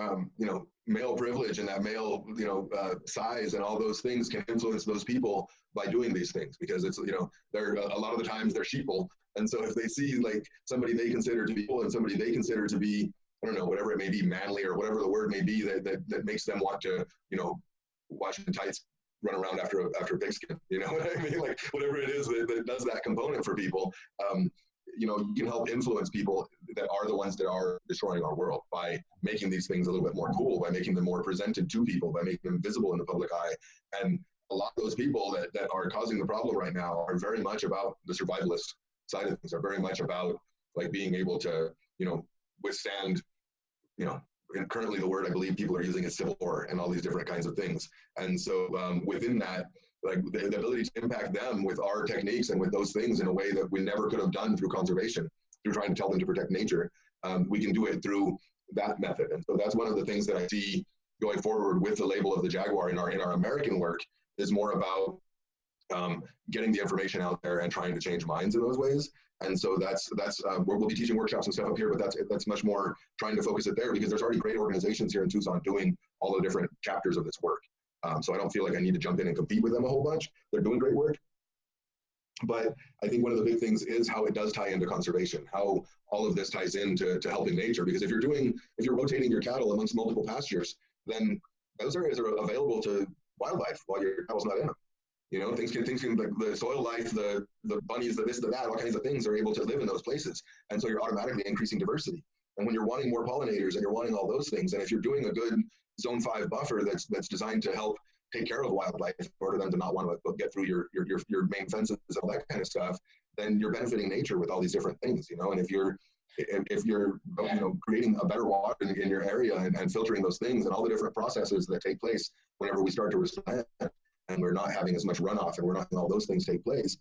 um, you know, male privilege and that male, you know, uh, size and all those things can influence those people by doing these things, because it's, you know, they're a lot of the times they're sheeple. And so if they see like somebody they consider to be cool and somebody they consider to be, I don't know, whatever it may be, manly or whatever the word may be that, that, that makes them want to, you know, watch the tights run around after a, after a pigskin, you know what I mean? Like whatever it is that, that does that component for people, um, you know, you can help influence people that are the ones that are destroying our world by making these things a little bit more cool, by making them more presented to people, by making them visible in the public eye. And a lot of those people that, that are causing the problem right now are very much about the survivalist side of things, are very much about like being able to, you know, withstand, you know, and currently the word I believe people are using is civil war and all these different kinds of things. And so um, within that, like the, the ability to impact them with our techniques and with those things in a way that we never could have done through conservation, through trying to tell them to protect nature, um, we can do it through that method. And so that's one of the things that I see going forward with the label of the Jaguar in our in our American work, is more about um, getting the information out there and trying to change minds in those ways. And so that's, that's uh, where we'll be teaching workshops and stuff up here, but that's, that's much more trying to focus it there, because there's already great organizations here in Tucson doing all the different chapters of this work. Um, so I don't feel like I need to jump in and compete with them a whole bunch. They're doing great work. But I think one of the big things is how it does tie into conservation, how all of this ties into to helping nature. Because if you're doing, if you're rotating your cattle amongst multiple pastures, then those areas are available to wildlife while your cattle's not in them. You know, things can, things can, like the soil life, the, the bunnies, the this, the that, all kinds of things are able to live in those places. And so you're automatically increasing diversity. And when you're wanting more pollinators and you're wanting all those things, and if you're doing a good zone five buffer that's, that's designed to help take care of wildlife in order for them to not want to get through your, your, your, your main fences and all that kind of stuff, then you're benefiting nature with all these different things, you know? And if you're, if you're, you know, creating a better water in your area and, and filtering those things and all the different processes that take place whenever we start to respond, and we're not having as much runoff, and we're not having all those things take place,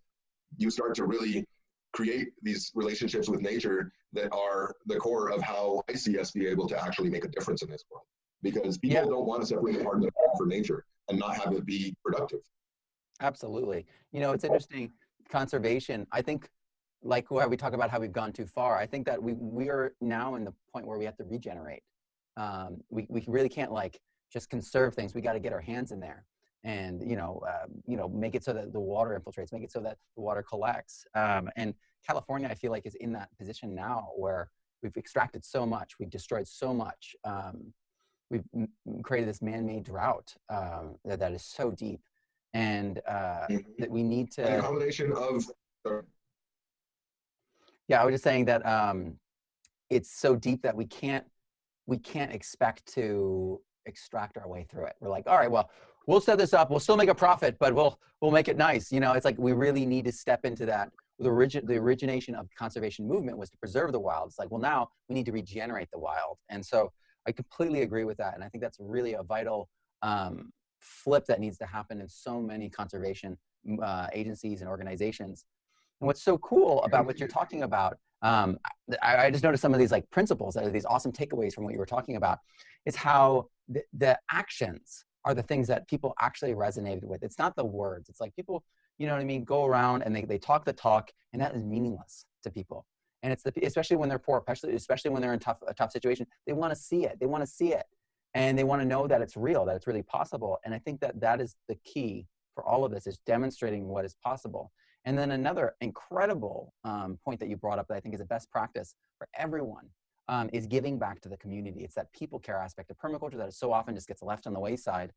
you start to really create these relationships with nature that are the core of how I see us be able to actually make a difference in this world. Because people yeah. don't want to separate part of the for nature and not have it be productive. Absolutely. You know, it's interesting, conservation, I think, like where we talk about how we've gone too far, I think that we, we are now in the point where we have to regenerate. Um, we, we really can't like just conserve things. We got to get our hands in there. And you know, uh, you know, make it so that the water infiltrates, make it so that the water collects. Um, and California, I feel like, is in that position now where we've extracted so much, we've destroyed so much. Um, we've m created this man-made drought um, that, that is so deep, and uh, that we need to. And a combination of. Yeah, I was just saying that um, it's so deep that we can't, we can't expect to extract our way through it. We're like, all right, well, we'll set this up, we'll still make a profit, but we'll, we'll make it nice. You know, it's like, we really need to step into that. The, origin, the origination of the conservation movement was to preserve the wild. It's like, well, now we need to regenerate the wild. And so I completely agree with that. And I think that's really a vital um, flip that needs to happen in so many conservation uh, agencies and organizations. And what's so cool about what you're talking about, um, I, I just noticed some of these like principles that are these awesome takeaways from what you were talking about, is how the, the actions are the things that people actually resonated with. It's not the words. It's like people, you know what I mean, go around and they, they talk the talk, and that is meaningless to people. And it's the, especially when they're poor, especially, especially when they're in tough, a tough situation, they want to see it. They want to see it. And they want to know that it's real, that it's really possible. And I think that that is the key for all of this, is demonstrating what is possible. And then another incredible um, point that you brought up that I think is a best practice for everyone Um, is giving back to the community. It's that people care aspect of permaculture that is so often just gets left on the wayside.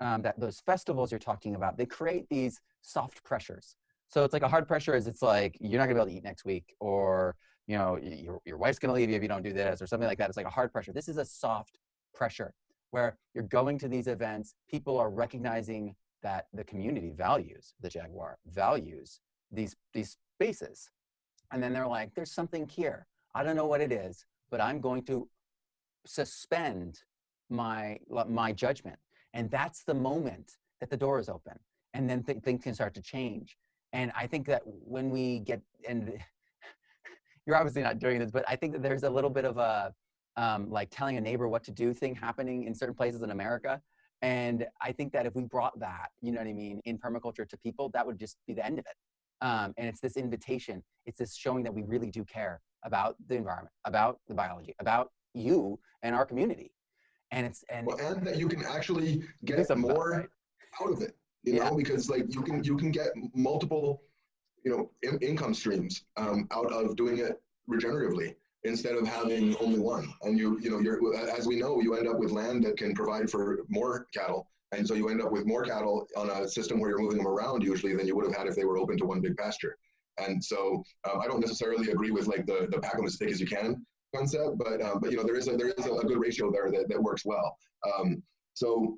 Um, that those festivals you're talking about, they create these soft pressures. So it's like a hard pressure is it's like, you're not gonna be able to eat next week, or you know, your, your wife's gonna leave you if you don't do this, or something like that. It's like a hard pressure. This is a soft pressure where you're going to these events, people are recognizing that the community values the Jaguar, values these, these spaces. And then they're like, there's something here. I don't know what it is, but I'm going to suspend my, my judgment. And that's the moment that the door is open, and then th things can start to change. And I think that when we get, and you're obviously not doing this, but I think that there's a little bit of a, um, like telling a neighbor what to do thing happening in certain places in America. And I think that if we brought that, you know what I mean, in permaculture to people, that would just be the end of it. Um, and it's this invitation, it's this showing that we really do care about the environment, about the biology, about you and our community. And it's, and, well, and that you can actually get more about, right? out of it, you yeah. know, because like you can, you can get multiple, you know, in, income streams um, out of doing it regeneratively instead of having only one. And you, you know, you're, as we know, you end up with land that can provide for more cattle. And so you end up with more cattle on a system where you're moving them around usually than you would have had if they were open to one big pasture. And so um, I don't necessarily agree with like the, the pack them as thick as you can concept, but, um, but you know, there is a, there is a good ratio there that, that works well. Um, so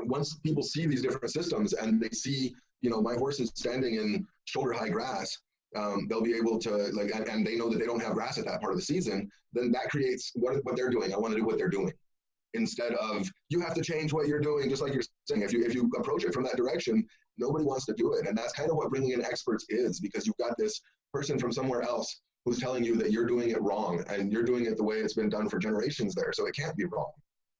once people see these different systems and they see, you know, my horse is standing in shoulder high grass, um, they'll be able to like, and, and they know that they don't have grass at that part of the season, then that creates what, what they're doing. I want to do what they're doing. Instead of, you have to change what you're doing, just like you're saying, if you, if you approach it from that direction, nobody wants to do it. And that's kind of what bringing in experts is, because you've got this person from somewhere else who's telling you that you're doing it wrong, and you're doing it the way it's been done for generations there, so it can't be wrong.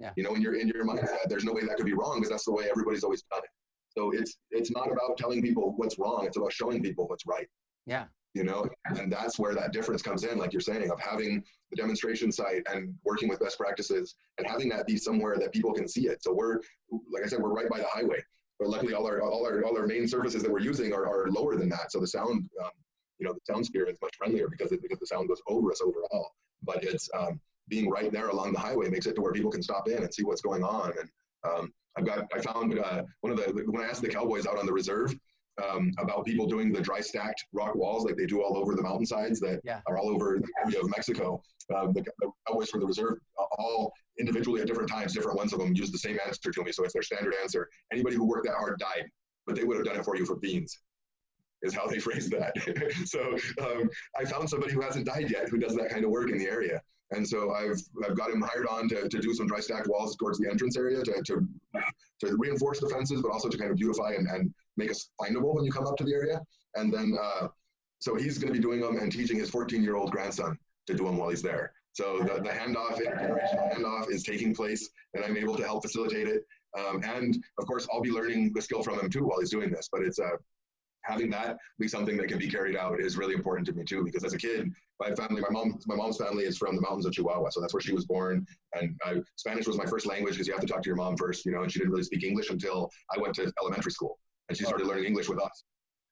Yeah. You know, in your, in your mindset, there's no way that could be wrong, because that's the way everybody's always done it. So it's it's not about telling people what's wrong. It's about showing people what's right. Yeah. You know, and that's where that difference comes in, like you're saying, of having the demonstration site and working with best practices and having that be somewhere that people can see it. So we're, like I said, we're right by the highway. But luckily, all our all our all our main surfaces that we're using are, are lower than that. So the sound, um, you know, the sound sphere is much friendlier because it, because the sound goes over us overall. But it's um, being right there along the highway makes it to where people can stop in and see what's going on. And um, I've got I found uh, one of the when I asked the cowboys out on the reserve. Um, about people doing the dry stacked rock walls like they do all over the mountainsides that yeah. are all over the area of Mexico. Uh, the, the cowboys from the reserve, uh, all individually at different times, different ones of them used the same answer to me, so it's their standard answer. Anybody who worked that hard died, but they would have done it for you for beans, is how they phrase that. So um, I found somebody who hasn't died yet who does that kind of work in the area. And so I've I've got him hired on to, to do some dry stacked walls towards the entrance area to, to to reinforce the fences, but also to kind of beautify and, and make us findable when you come up to the area. And then uh, so he's going to be doing them and teaching his fourteen-year-old grandson to do them while he's there. So the, the handoff, intergenerational handoff, is taking place, and I'm able to help facilitate it. Um, and of course, I'll be learning the skill from him too while he's doing this. But it's uh, having that be something that can be carried out is really important to me too, because as a kid, my family, my mom, my mom's family is from the mountains of Chihuahua, so that's where she was born. And I, Spanish was my first language because you have to talk to your mom first, you know. And she didn't really speak English until I went to elementary school, and she started learning English with us.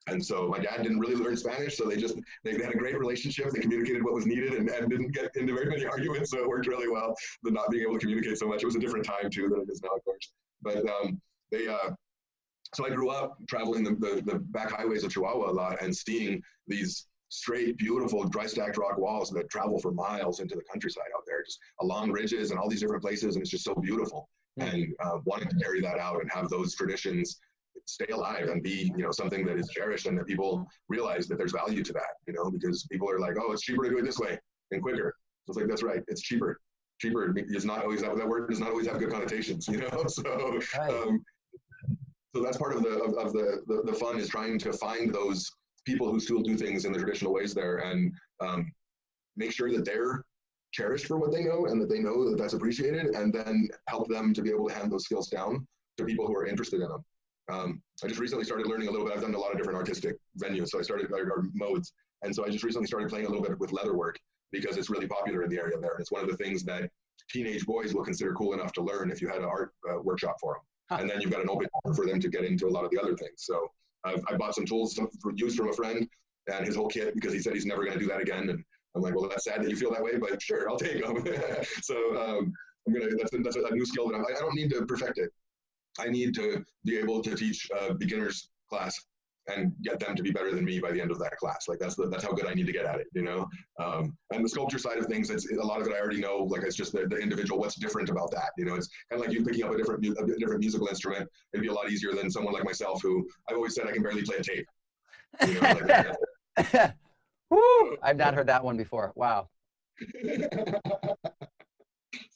And so my dad didn't really learn Spanish, so they just they had a great relationship. They communicated what was needed and, and didn't get into very many arguments, so it worked really well. The not being able to communicate so much, it was a different time too than it is now, of course. But um, they. Uh, So I grew up traveling the, the, the back highways of Chihuahua a lot and seeing these straight, beautiful, dry-stacked rock walls that travel for miles into the countryside out there, just along ridges and all these different places, and it's just so beautiful. Mm. And uh, wanting to carry that out and have those traditions stay alive and be, you know, something that is cherished and that people realize that there's value to that, you know, because people are like, oh, it's cheaper to do it this way and quicker. So it's like, that's right, it's cheaper. Cheaper is not always, that word does not always have good connotations, you know, so... Right. Um, So that's part of the of, of the, the the fun is trying to find those people who still do things in the traditional ways there and um, make sure that they're cherished for what they know and that they know that that's appreciated, and then help them to be able to hand those skills down to people who are interested in them. Um, I just recently started learning a little bit. I've done a lot of different artistic venues, so I started or modes, and so I just recently started playing a little bit with leather work because it's really popular in the area there. It's one of the things that teenage boys will consider cool enough to learn if you had an art uh, workshop for them. And then you've got an open door for them to get into a lot of the other things. So I've, I bought some tools some used from a friend and his whole kit because he said he's never going to do that again. And I'm like, well, that's sad that you feel that way, but sure, I'll take them. So um, I'm gonna that's, that's a new skill that I'm, I don't need to perfect it. I need to be able to teach a beginner's class and get them to be better than me by the end of that class. Like that's the, that's how good I need to get at it, you know. Um, and the sculpture side of things, it's a lot of it I already know. Like it's just the, the individual. What's different about that, you know? It's kind of like you picking up a different a different musical instrument. It'd be a lot easier than someone like myself, who I've always said I can barely play a tape. You know, like Woo! I've not heard that one before. Wow.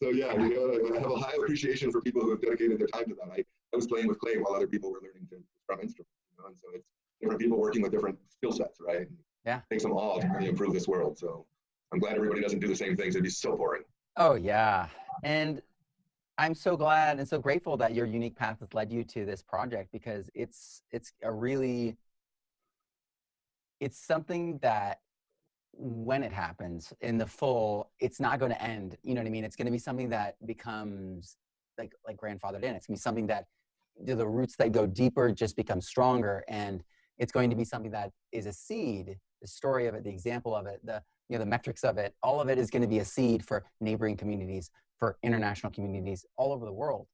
So yeah, you know, I have a high appreciation for people who have dedicated their time to that. I, I was playing with clay while other people were learning to strum instruments. You know? And so it's different people working with different skill sets, right? Yeah. It takes them all to really improve this world. So I'm glad everybody doesn't do the same things. It'd be so boring. Oh, yeah. And I'm so glad and so grateful that your unique path has led you to this project, because it's it's a really, it's something that when it happens in the full, it's not going to end. You know what I mean? It's going to be something that becomes like like grandfathered in. It's going to be something that the roots that go deeper just become stronger, and it's going to be something that is a seed. The story of it, the example of it, the you know the metrics of it, all of it is going to be a seed for neighboring communities, for international communities all over the world.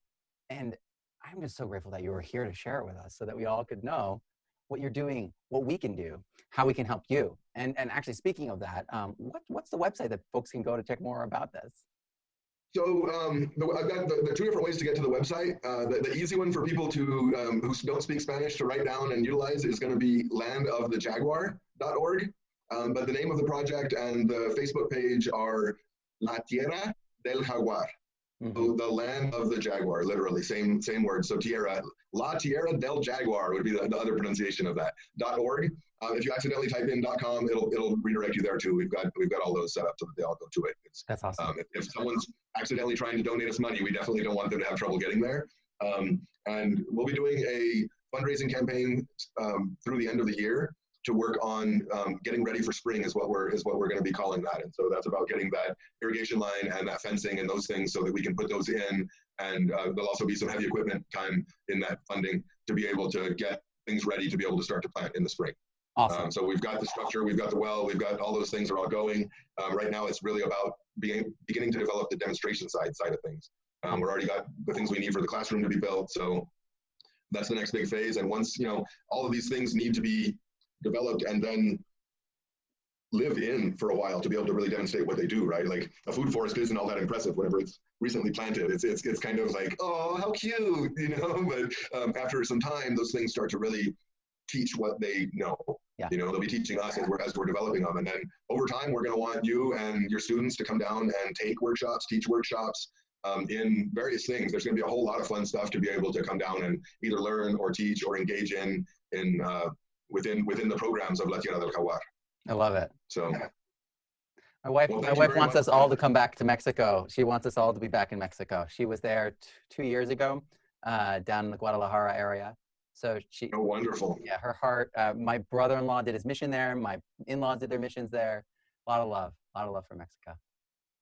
And I'm just so grateful that you were here to share it with us, so that we all could know what you're doing, what we can do, how we can help you. And and actually, speaking of that, um, what what's the website that folks can go to check more about this? So um, the, I've got the, the two different ways to get to the website. Uh, the, the easy one for people to um, who don't speak Spanish to write down and utilize is going to be land of the jaguar dot org. Um, but the name of the project and the Facebook page are La Tierra del Jaguar. Mm-hmm. So the land of the jaguar, literally, same same word. So tierra, La Tierra del Jaguar would be the, the other pronunciation of that, .org. Uh, if you accidentally type in .com, it'll it'll redirect you there too. We've got we've got all those set up so that they all go to it. It's, That's awesome. Um, if, if someone's accidentally trying to donate us money, we definitely don't want them to have trouble getting there. Um, and we'll be doing a fundraising campaign um, through the end of the year to work on um, getting ready for spring is what we're is what we're going to be calling that. And so that's about getting that irrigation line and that fencing and those things so that we can put those in. And uh, there'll also be some heavy equipment time in that funding to be able to get things ready to be able to start to plant in the spring. Awesome. Um, so we've got the structure, we've got the well, we've got all those things are all going. Um, right now, it's really about being, beginning to develop the demonstration side side of things. Um, we're already got the things we need for the classroom to be built. So that's the next big phase. And once, you know, all of these things need to be developed and then live in for a while to be able to really demonstrate what they do, right? Like a food forest isn't all that impressive whenever it's recently planted. It's it's, it's kind of like, oh, how cute, you know? But um, after some time, those things start to really teach what they know. Yeah. You know, they'll be teaching us as we're, as we're developing them. And then over time, we're going to want you and your students to come down and take workshops, teach workshops um, in various things. There's going to be a whole lot of fun stuff to be able to come down and either learn or teach or engage in in uh, within within the programs of La Tierra del Jaguar. I love it. So my wife, well, my wife wants much. us all to come back to Mexico. She wants us all to be back in Mexico. She was there t two years ago uh, down in the Guadalajara area. So she, oh, wonderful. Yeah, her heart, uh, my brother-in-law did his mission there. My in-laws did their missions there. A lot of love, a lot of love for Mexico.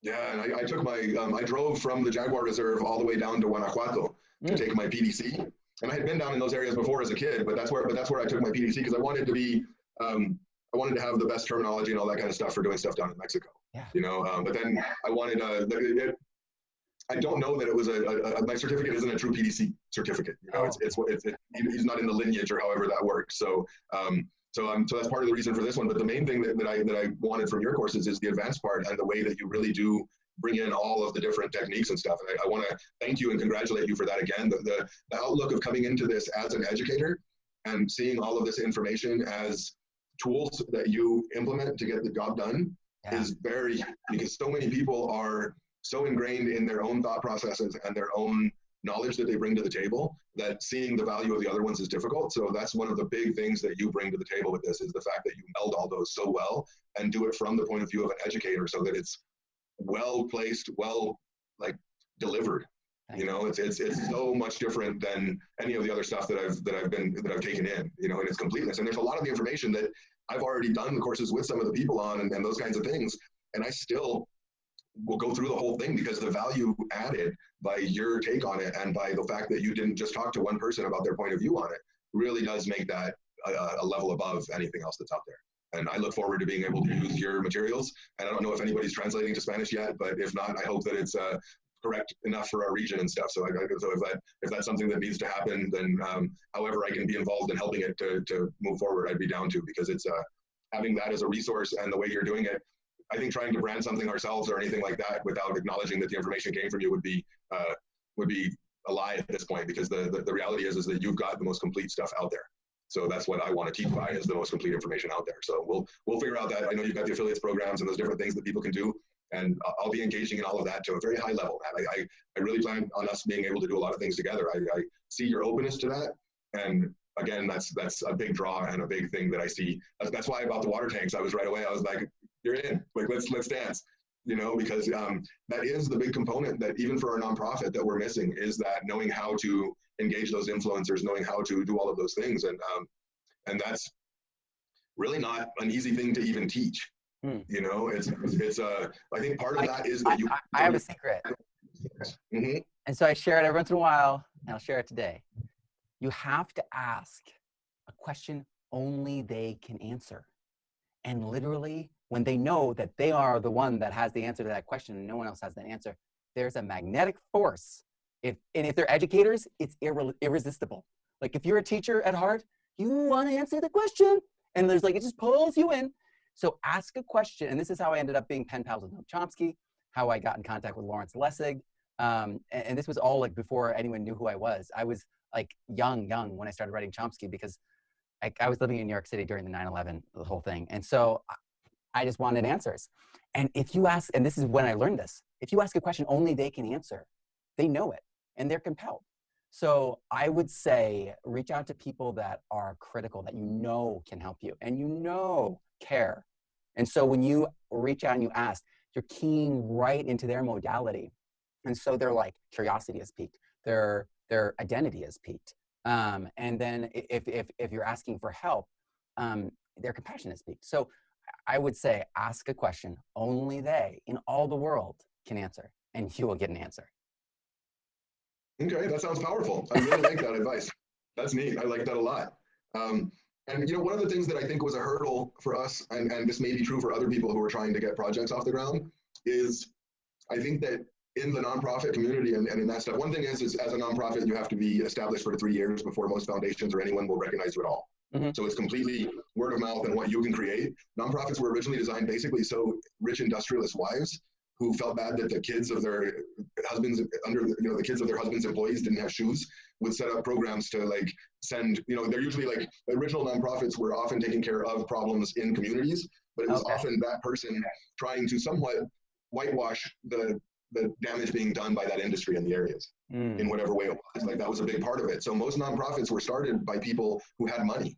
Yeah, and I, I took my, um, I drove from the Jaguar Reserve all the way down to Guanajuato mm. to take my P D C. And I had been down in those areas before as a kid, but that's where, but that's where I took my P D C because I wanted to be, um, I wanted to have the best terminology and all that kind of stuff for doing stuff down in Mexico. Yeah. You know, um, but then I wanted, uh, it, it, I don't know that it was a, a, a, my certificate isn't a true P D C certificate. You know, oh. it's, it's, it's, it, he's not in the lineage or however that works. So, um, so, um, so that's part of the reason for this one. But the main thing that, that I, that I wanted from your courses is the advanced part and the way that you really do bring in all of the different techniques and stuff. And I, I want to thank you and congratulate you for that again. The, the, the outlook of coming into this as an educator and seeing all of this information as tools that you implement to get the job done yeah. is very, because so many people are so ingrained in their own thought processes and their own knowledge that they bring to the table that seeing the value of the other ones is difficult. So that's one of the big things that you bring to the table with this is the fact that you meld all those so well and do it from the point of view of an educator so that it's well placed, well like delivered. You know, it's it's it's so much different than any of the other stuff that I've that I've been that I've taken in, you know, in its completeness. And there's a lot of the information that I've already done the courses with some of the people on and, and those kinds of things. And I still will go through the whole thing because the value added by your take on it and by the fact that you didn't just talk to one person about their point of view on it really does make that a, a level above anything else that's out there. And I look forward to being able to use your materials. And I don't know if anybody's translating to Spanish yet, but if not, I hope that it's uh, correct enough for our region and stuff. So, I, so if, that, if that's something that needs to happen, then um, however I can be involved in helping it to, to move forward, I'd be down to, because it's uh, having that as a resource and the way you're doing it. I think trying to brand something ourselves or anything like that without acknowledging that the information came from you would be uh, would be a lie at this point, because the, the, the reality is is that you've got the most complete stuff out there. So that's what I want to teach by, is the most complete information out there. So we'll we'll figure out that. I know you've got the affiliates programs and those different things that people can do, and I'll be engaging in all of that to a very high level. I, I, I really plan on us being able to do a lot of things together. I, I see your openness to that, and again, that's that's a big draw and a big thing that I see. That's, that's why about the water tanks, I was right away, I was like, you're in, like, let's let's dance, you know, because um, that is the big component that even for our nonprofit that we're missing, is that knowing how to engage those influencers, knowing how to do all of those things. And um, and that's really not an easy thing to even teach, hmm. you know, it's, it's uh, I think part of I, that is that I, you- I, I have a secret. Mm-hmm. And so I share it every once in a while, and I'll share it today. You have to ask a question only they can answer. And literally, when they know that they are the one that has the answer to that question and no one else has that answer, there's a magnetic force. If, and if they're educators, it's irre irresistible. Like if you're a teacher at heart, you want to answer the question. And there's like, it just pulls you in. So ask a question. And this is how I ended up being pen pals with Noam Chomsky, how I got in contact with Lawrence Lessig. Um, and, and this was all like before anyone knew who I was. I was like young, young when I started writing Chomsky, because I, I was living in New York City during the nine eleven, the whole thing. And so I just wanted answers. And if you ask, and this is when I learned this, if you ask a question only they can answer, they know it and they're compelled. So I would say, reach out to people that are critical, that you know can help you and you know care. And so when you reach out and you ask, you're keying right into their modality. And so they're like, curiosity is piqued. Their, their identity is piqued. Um, and then if, if, if you're asking for help, um, their compassion is piqued. So I would say, ask a question only they in all the world can answer, and you will get an answer. Okay, that sounds powerful. I really like that advice. That's neat. I like that a lot. Um, and you know, one of the things that I think was a hurdle for us, and, and this may be true for other people who are trying to get projects off the ground, is I think that in the nonprofit community and, and in that stuff, one thing is, is as a nonprofit, you have to be established for three years before most foundations or anyone will recognize you at all. Mm-hmm. So it's completely word of mouth and what you can create. Nonprofits were originally designed basically so rich industrialist wives who felt bad that the kids of their husbands, under you know, the kids of their husbands' employees didn't have shoes, would set up programs to like send, you know, they're usually like, original nonprofits were often taking care of problems in communities, but it was okay. often that person trying to somewhat whitewash the the damage being done by that industry in the areas, mm. in whatever way it was. Like that was a big part of it. So most nonprofits were started by people who had money.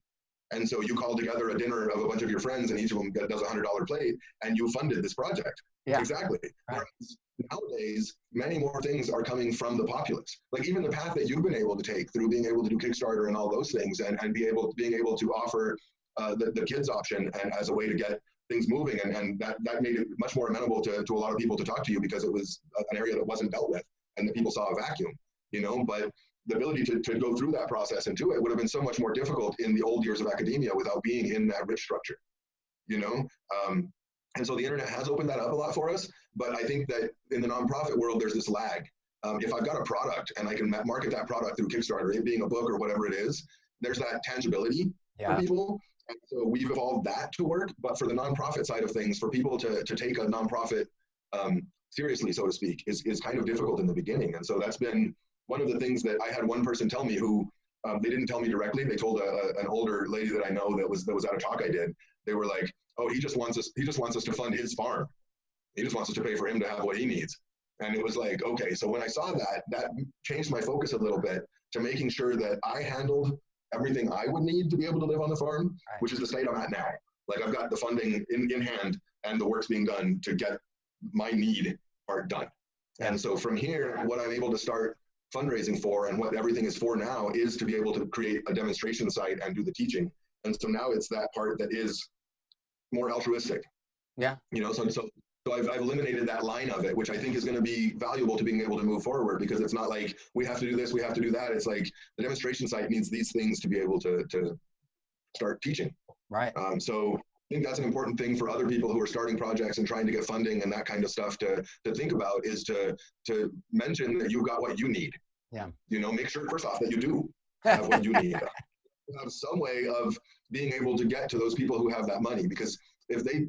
And so you called together a dinner of a bunch of your friends and each of them does a hundred dollar plate and you funded this project. Yeah. Exactly. Right. Nowadays, many more things are coming from the populace. Like even the path that you've been able to take through being able to do Kickstarter and all those things and, and be able, being able to offer uh, the, the kids option and as a way to get things moving, and, and that, that made it much more amenable to, to a lot of people to talk to you because it was an area that wasn't dealt with and that people saw a vacuum, you know, but the ability to, to go through that process and do it would have been so much more difficult in the old years of academia without being in that rich structure, you know? Um, and so the internet has opened that up a lot for us, but I think that in the nonprofit world, there's this lag. Um, if I've got a product and I can market that product through Kickstarter, it being a book or whatever it is, there's that tangibility yeah. for people. And so we've evolved that to work, but for the nonprofit side of things, for people to, to take a nonprofit um, seriously, so to speak, is, is kind of difficult in the beginning. And so that's been one of the things that I had one person tell me who, um, they didn't tell me directly, they told a, a, an older lady that I know that was that was at a talk I did, they were like, oh, he just wants us, he just wants us to fund his farm. He just wants us to pay for him to have what he needs. And it was like, okay, so when I saw that, that changed my focus a little bit to making sure that I handled everything I would need to be able to live on the farm, right. which is the state I'm at now. Like I've got the funding in, in hand and the work's being done to get my need part done. Yeah. And so from here, what I'm able to start fundraising for and what everything is for now is to be able to create a demonstration site and do the teaching. And so now it's that part that is more altruistic. Yeah. You know, so, so, so I've, I've eliminated that line of it, which I think is going to be valuable to being able to move forward because it's not like we have to do this, we have to do that. It's like the demonstration site needs these things to be able to, to start teaching. Right. Um, so I think that's an important thing for other people who are starting projects and trying to get funding and that kind of stuff to, to think about is to, to mention that you've got what you need. Yeah. You know, make sure first off that you do have what you need. You have some way of being able to get to those people who have that money, because if they,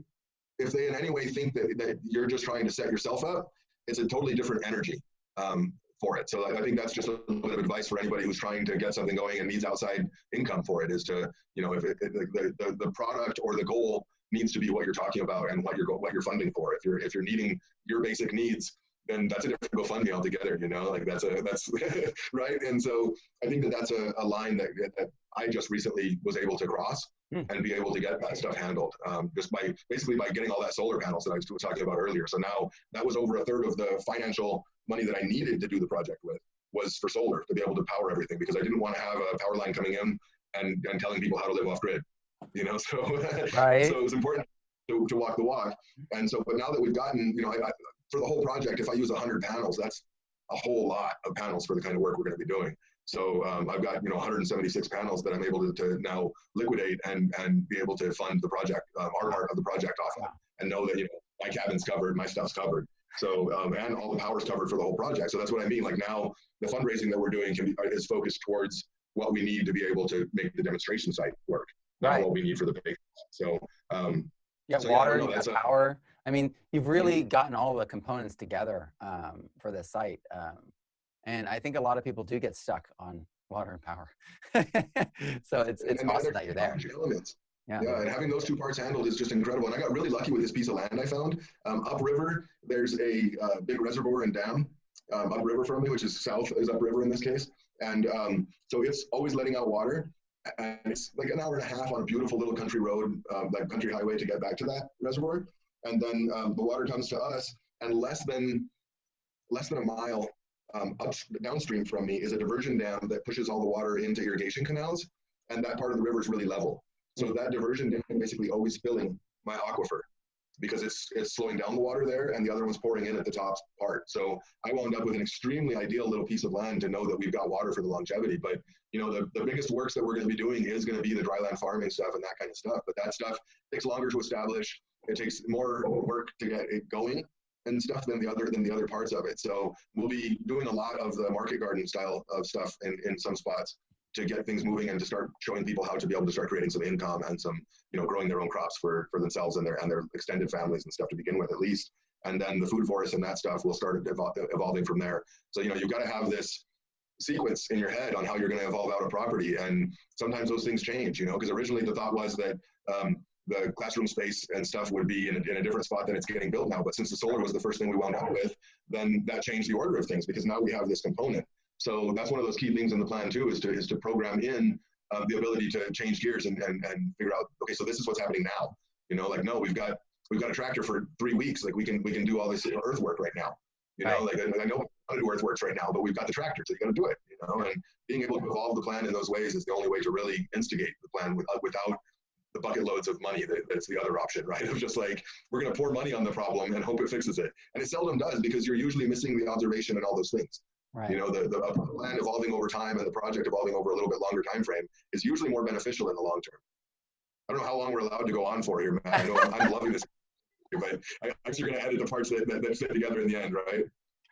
if they in any way think that, that you're just trying to set yourself up, it's a totally different energy um, for it. So I think that's just a little bit of advice for anybody who's trying to get something going and needs outside income for it, is to, you know, if it, it, the, the, the product or the goal needs to be what you're talking about and what you're, what you're funding for. If you're, if you're needing your basic needs, then that's a different GoFundMe altogether, you know, like that's a, that's right. And so I think that that's a, a line that, that I just recently was able to cross mm. and be able to get that stuff handled um, just by basically by getting all that solar panels that I was talking about earlier. So now that was over a third of the financial money that I needed to do the project with was for solar to be able to power everything, because I didn't want to have a power line coming in and, and telling people how to live off grid, you know, so, right. so it was important to, to walk the walk. And so, but now that we've gotten, you know, I, I for the whole project, if I use one hundred panels, that's a whole lot of panels for the kind of work we're going to be doing. So um, I've got, you know, one hundred seventy-six panels that I'm able to, to now liquidate and, and be able to fund the project, um, our part of the project off of, and know that, you know, my cabin's covered, my stuff's covered. So, um, and all the power's covered for the whole project. So that's what I mean. Like now the fundraising that we're doing can be, is focused towards what we need to be able to make the demonstration site work, not right. what we need for the patients. So, um, you got so, water, yeah, you got power. A, I mean, you've really gotten all the components together um, for this site. Um, and I think a lot of people do get stuck on water and power. So it's, it's and awesome that you're there. Elements. Yeah. yeah, and having those two parts handled is just incredible. And I got really lucky with this piece of land I found. Um, upriver, there's a uh, big reservoir and dam um, upriver from me, which is south, is upriver in this case. And um, so it's always letting out water. And it's like an hour and a half on a beautiful little country road, um, like country highway to get back to that reservoir. And then um, the water comes to us, and less than less than a mile um, up, downstream from me is a diversion dam that pushes all the water into irrigation canals, and that part of the river is really level. So that diversion dam is basically always filling my aquifer because it's, it's slowing down the water there, and the other one's pouring in at the top part. So I wound up with an extremely ideal little piece of land to know that we've got water for the longevity. But, you know, the, the biggest works that we're going to be doing is going to be the dryland farming stuff and that kind of stuff. But that stuff takes longer to establish. It takes more work to get it going and stuff than the other than the other parts of it. So we'll be doing a lot of the market garden style of stuff in, in some spots to get things moving and to start showing people how to be able to start creating some income and some, you know, growing their own crops for, for themselves and their, and their extended families and stuff to begin with, at least. And then the food forest and that stuff will start evol evolving from there. So, you know, you've got to have this sequence in your head on how you're going to evolve out a property. And sometimes those things change, you know, because originally the thought was that, um, the classroom space and stuff would be in a, in a different spot than it's getting built now. But since the solar was the first thing we wound up with, then that changed the order of things because now we have this component. So that's one of those key things in the plan too, is to, is to program in uh, the ability to change gears and, and, and figure out, okay, so this is what's happening now. You know, like, no, we've got, we've got a tractor for three weeks. Like we can, we can do all this earthwork right now. You know, right. like I, I know how to do earthworks right now, but we've got the tractor, so you got to do it, you know, and being able to evolve the plan in those ways is the only way to really instigate the plan without, without the bucket loads of money. That, that's the other option, right? Of just like, we're going to pour money on the problem and hope it fixes it. And it seldom does because you're usually missing the observation and all those things. Right. You know, the, the plan evolving over time and the project evolving over a little bit longer time frame is usually more beneficial in the long term. I don't know how long we're allowed to go on for here, Matt. I know I'm, I'm loving this, but I actually going to edit the parts that, that, that fit together in the end, right?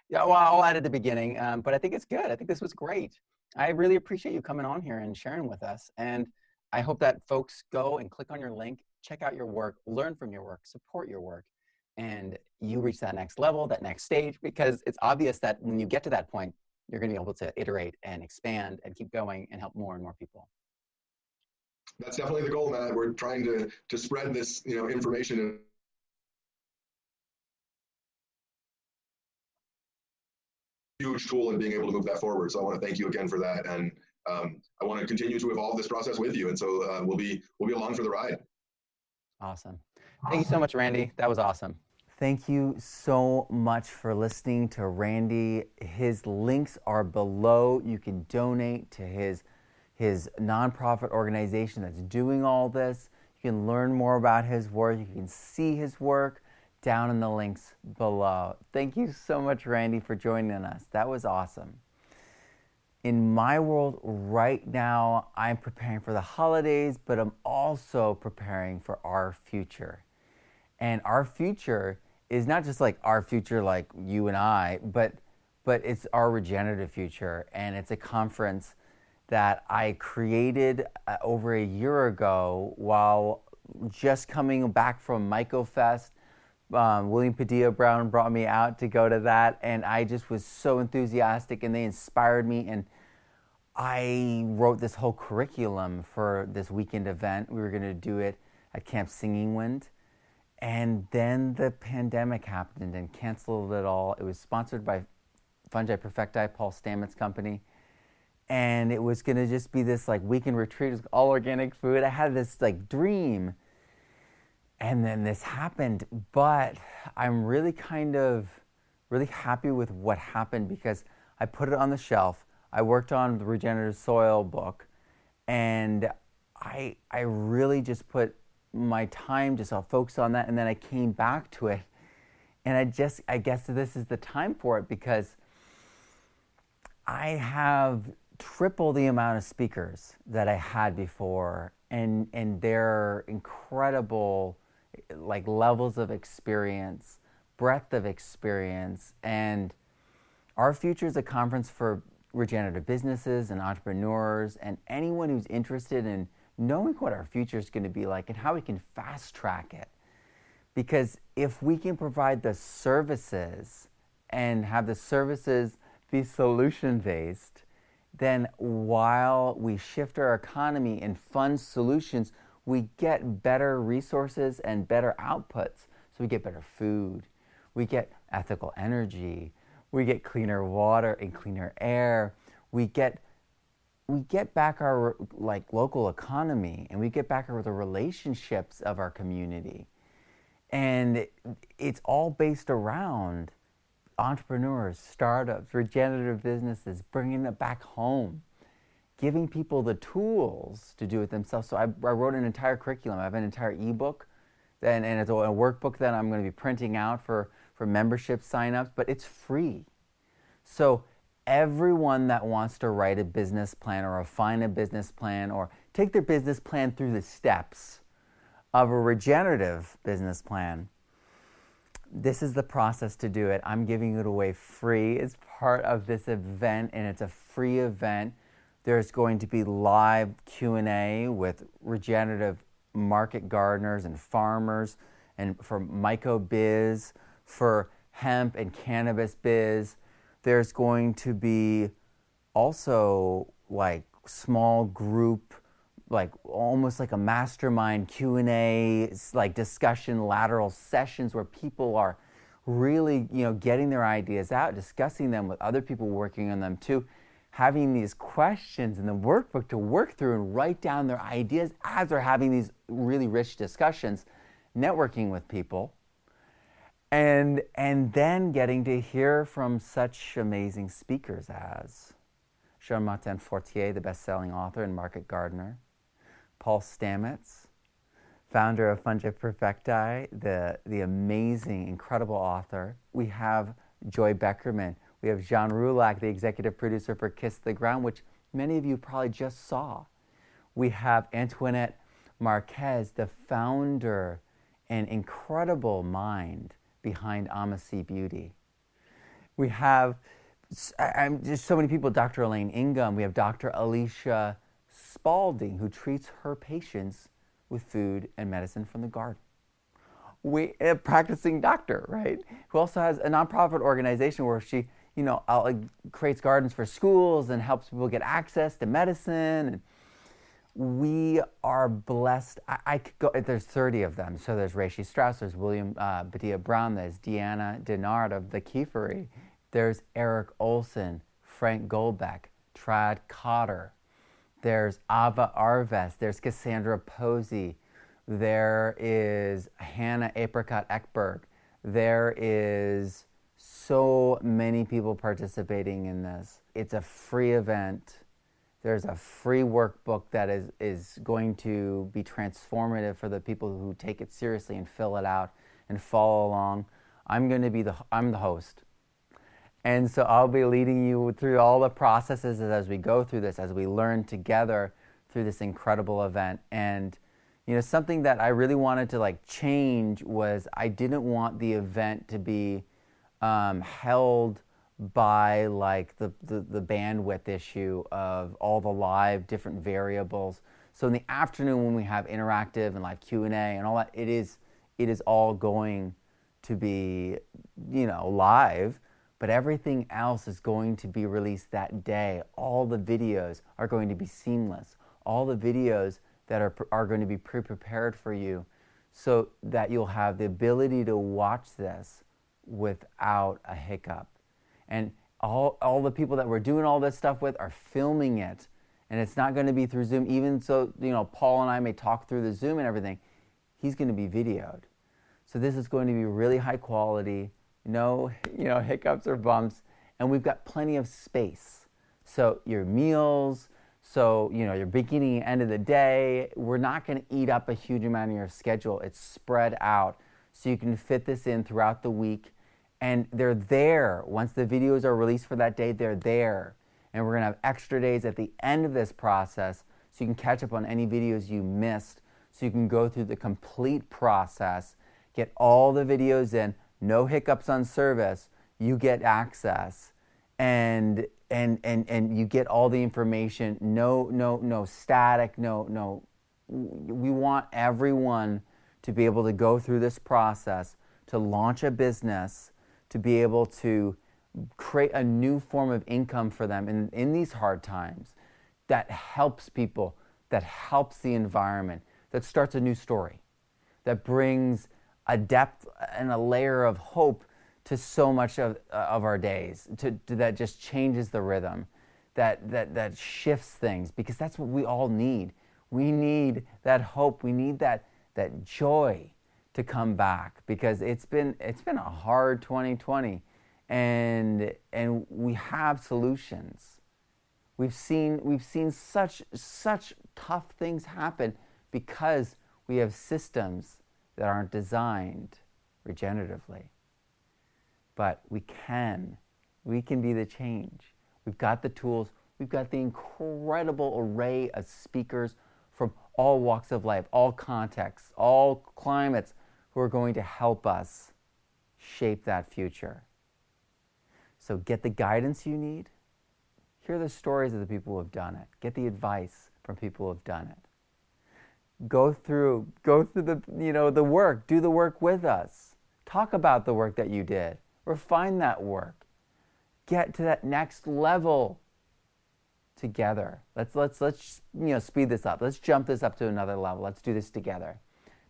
Yeah, well, I'll add at the beginning, um, but I think it's good. I think this was great. I really appreciate you coming on here and sharing with us. And I hope that folks go and click on your link, check out your work, learn from your work, support your work, and you reach that next level, that next stage, because it's obvious that when you get to that point, you're going to be able to iterate and expand and keep going and help more and more people. That's definitely the goal, Matt. We're trying to, to spread this, you know, information and huge tool in being able to move that forward. So I want to thank you again for that. And Um, I want to continue to evolve this process with you, and so uh, we'll be we'll be along for the ride. Awesome. Thank you so much, Randy. That was awesome. Thank you so much for listening to Randy. His links are below. You can donate to his his nonprofit organization that's doing all this. You can learn more about his work. You can see his work down in the links below. Thank you so much, Randy, for joining us. That was awesome. In my world right now, I'm preparing for the holidays, but I'm also preparing for our future. And our future is not just like our future like you and I, but but it's our regenerative future. And it's a conference that I created uh, over a year ago while just coming back from MycoFest. Um, William Padilla-Brown brought me out to go to that, and I just was so enthusiastic, and they inspired me, and I wrote this whole curriculum for this weekend event. We were going to do it at Camp Singing Wind, and then the pandemic happened and canceled it all. It was sponsored by Fungi Perfecti, Paul Stamets' company, and it was going to just be this like weekend retreat. It was all organic food. I had this like dream. And then this happened, but I'm really kind of really happy with what happened because I put it on the shelf. I worked on the Regenerative Soil book, and I I really just put my time just I'll focus on that, and then I came back to it, and I just I guess this is the time for it because I have triple the amount of speakers that I had before, and and they're incredible. Like levels of experience, breadth of experience, and our future is a conference for regenerative businesses and entrepreneurs and anyone who's interested in knowing what our future is going to be like and how we can fast track it. Because if we can provide the services and have the services be solution-based, then while we shift our economy and fund solutions, we get better resources and better outputs. So we get better food, we get ethical energy, we get cleaner water and cleaner air, we get we get back our like local economy, and we get back our, the relationships of our community. And it's all based around entrepreneurs, startups, regenerative businesses, bringing it back home, giving people the tools to do it themselves. So I, I wrote an entire curriculum. I have an entire ebook, and, and it's a workbook that I'm going to be printing out for, for membership signups, but it's free. So everyone that wants to write a business plan or refine a business plan or take their business plan through the steps of a regenerative business plan, this is the process to do it. I'm giving it away free. It's part of this event, and it's a free event. There's going to be live Q and A with regenerative market gardeners and farmers, and for mycobiz, for hemp and cannabis biz. There's going to be also like small group, like almost like a mastermind Q and A, like discussion lateral sessions where people are really, you know, getting their ideas out, discussing them with other people working on them too, having these questions in the workbook to work through and write down their ideas as they're having these really rich discussions, networking with people, and and then getting to hear from such amazing speakers as Jean-Martin Fortier, the best-selling author and market gardener, Paul Stamets, founder of Fungi Perfecti, the, the amazing, incredible author. We have Joy Beckerman. We have Jean Roulac, the executive producer for Kiss the Ground, which many of you probably just saw. We have Antoinette Marquez, the founder and incredible mind behind Amacy Beauty. We have I'm just so many people, Doctor Elaine Ingham. We have Doctor Alicia Spaulding, who treats her patients with food and medicine from the garden. We a practicing doctor, right? Who also has a nonprofit organization where she, you know, creates gardens for schools and helps people get access to medicine. We are blessed. I, I could go. There's thirty of them. So there's Rishi Strauss, there's William uh, Padilla-Brown, there's Deanna Dinard of the Kiefery. There's Eric Olson, Frank Goldbeck, Trad Cotter. There's Ava Arvest. There's Cassandra Posey. There is Hannah Apricot Eckberg. There is so many people participating in this. It's a free event. There's a free workbook that is, is going to be transformative for the people who take it seriously and fill it out and follow along. I'm going to be the I'm the host. And so I'll be leading you through all the processes as we go through this, as we learn together through this incredible event. And, you know, something that I really wanted to like change was I didn't want the event to be um, held by like the, the, the bandwidth issue of all the live different variables. So in the afternoon when we have interactive and like Q and A and all that, it is it is all going to be, you know, live. But everything else is going to be released that day. All the videos are going to be seamless. All the videos that are are going to be pre-prepared for you so that you'll have the ability to watch this without a hiccup. And all, all the people that we're doing all this stuff with are filming it. And it's not going to be through Zoom. Even so, you know, Paul and I may talk through the Zoom and everything. He's going to be videoed. So this is going to be really high quality. No, you know, hiccups or bumps, and we've got plenty of space. So your meals, so, you know, your beginning and end of the day, we're not going to eat up a huge amount of your schedule. It's spread out so you can fit this in throughout the week. And they're there. Once the videos are released for that day, they're there. And we're going to have extra days at the end of this process so you can catch up on any videos you missed, so you can go through the complete process, get all the videos in, no hiccups on service, you get access, and and and and you get all the information, no no no static, no no we want everyone to be able to go through this process, to launch a business, to be able to create a new form of income for them in, in these hard times that helps people, that helps the environment, that starts a new story, that brings a depth and a layer of hope to so much of uh, of our days, to, to that just changes the rhythm, that that that shifts things, because that's what we all need. We need that hope. We need that that joy to come back, because it's been it's been a hard twenty twenty, and and we have solutions. We've seen we've seen such such tough things happen because we have systems that aren't designed regeneratively. But we can. We can be the change. We've got the tools. We've got the incredible array of speakers from all walks of life, all contexts, all climates, who are going to help us shape that future. So get the guidance you need. Hear the stories of the people who have done it. Get the advice from people who have done it. Go through, go through the, you know, the work. Do the work with us. Talk about the work that you did. Refine that work. Get to that next level together. Let's let's let's you know speed this up. Let's jump this up to another level. Let's do this together,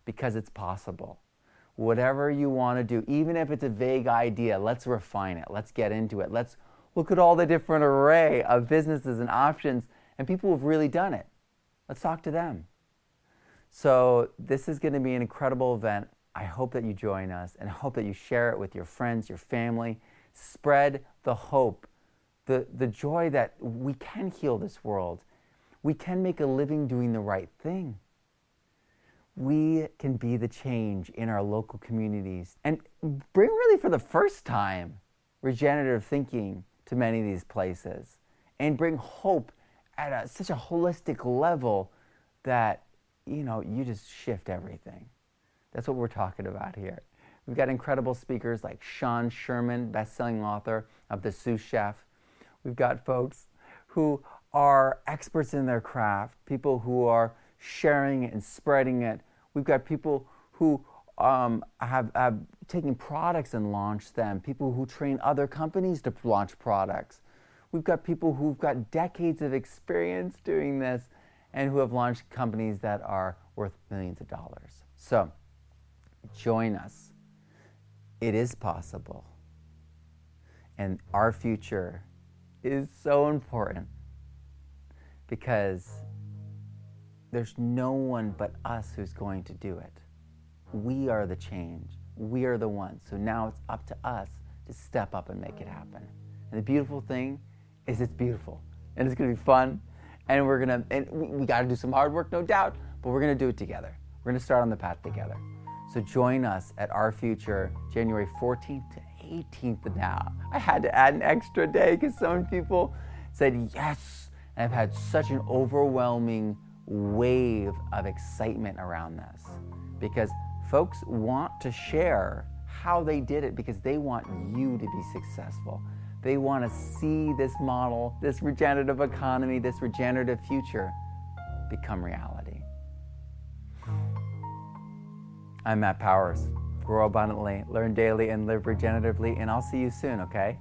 because it's possible. Whatever you want to do, even if it's a vague idea, let's refine it. Let's get into it. Let's look at all the different array of businesses and options and people who've really done it. Let's talk to them. So this is going to be an incredible event. I hope that you join us, and I hope that you share it with your friends, your family. Spread the hope, the, the joy that we can heal this world. We can make a living doing the right thing. We can be the change in our local communities and bring, really for the first time, regenerative thinking to many of these places, and bring hope at a, such a holistic level that, you know, you just shift everything. That's what we're talking about here. We've got incredible speakers like Sean Sherman, best-selling author of The Sous Chef. We've got folks who are experts in their craft, people who are sharing it and spreading it. We've got people who um, have, have taken products and launched them, people who train other companies to launch products. We've got people who've got decades of experience doing this and who have launched companies that are worth millions of dollars. So join us. It is possible, and our future is so important, because there's no one but us who's going to do it. We are the change. We are the ones. So now it's up to us to step up and make it happen. And the beautiful thing is, it's beautiful, and it's going to be fun, and we're going to, and we, we got to do some hard work, no doubt, but we're going to do it together. We're going to start on the path together. So join us at Our Future, January fourteenth to eighteenth now. I had to add an extra day because so many people said yes. And I've had such an overwhelming wave of excitement around this, because folks want to share how they did it, because they want you to be successful. They want to see this model, this regenerative economy, this regenerative future become reality. I'm Matt Powers. Grow abundantly, learn daily, and live regeneratively, and I'll see you soon, okay?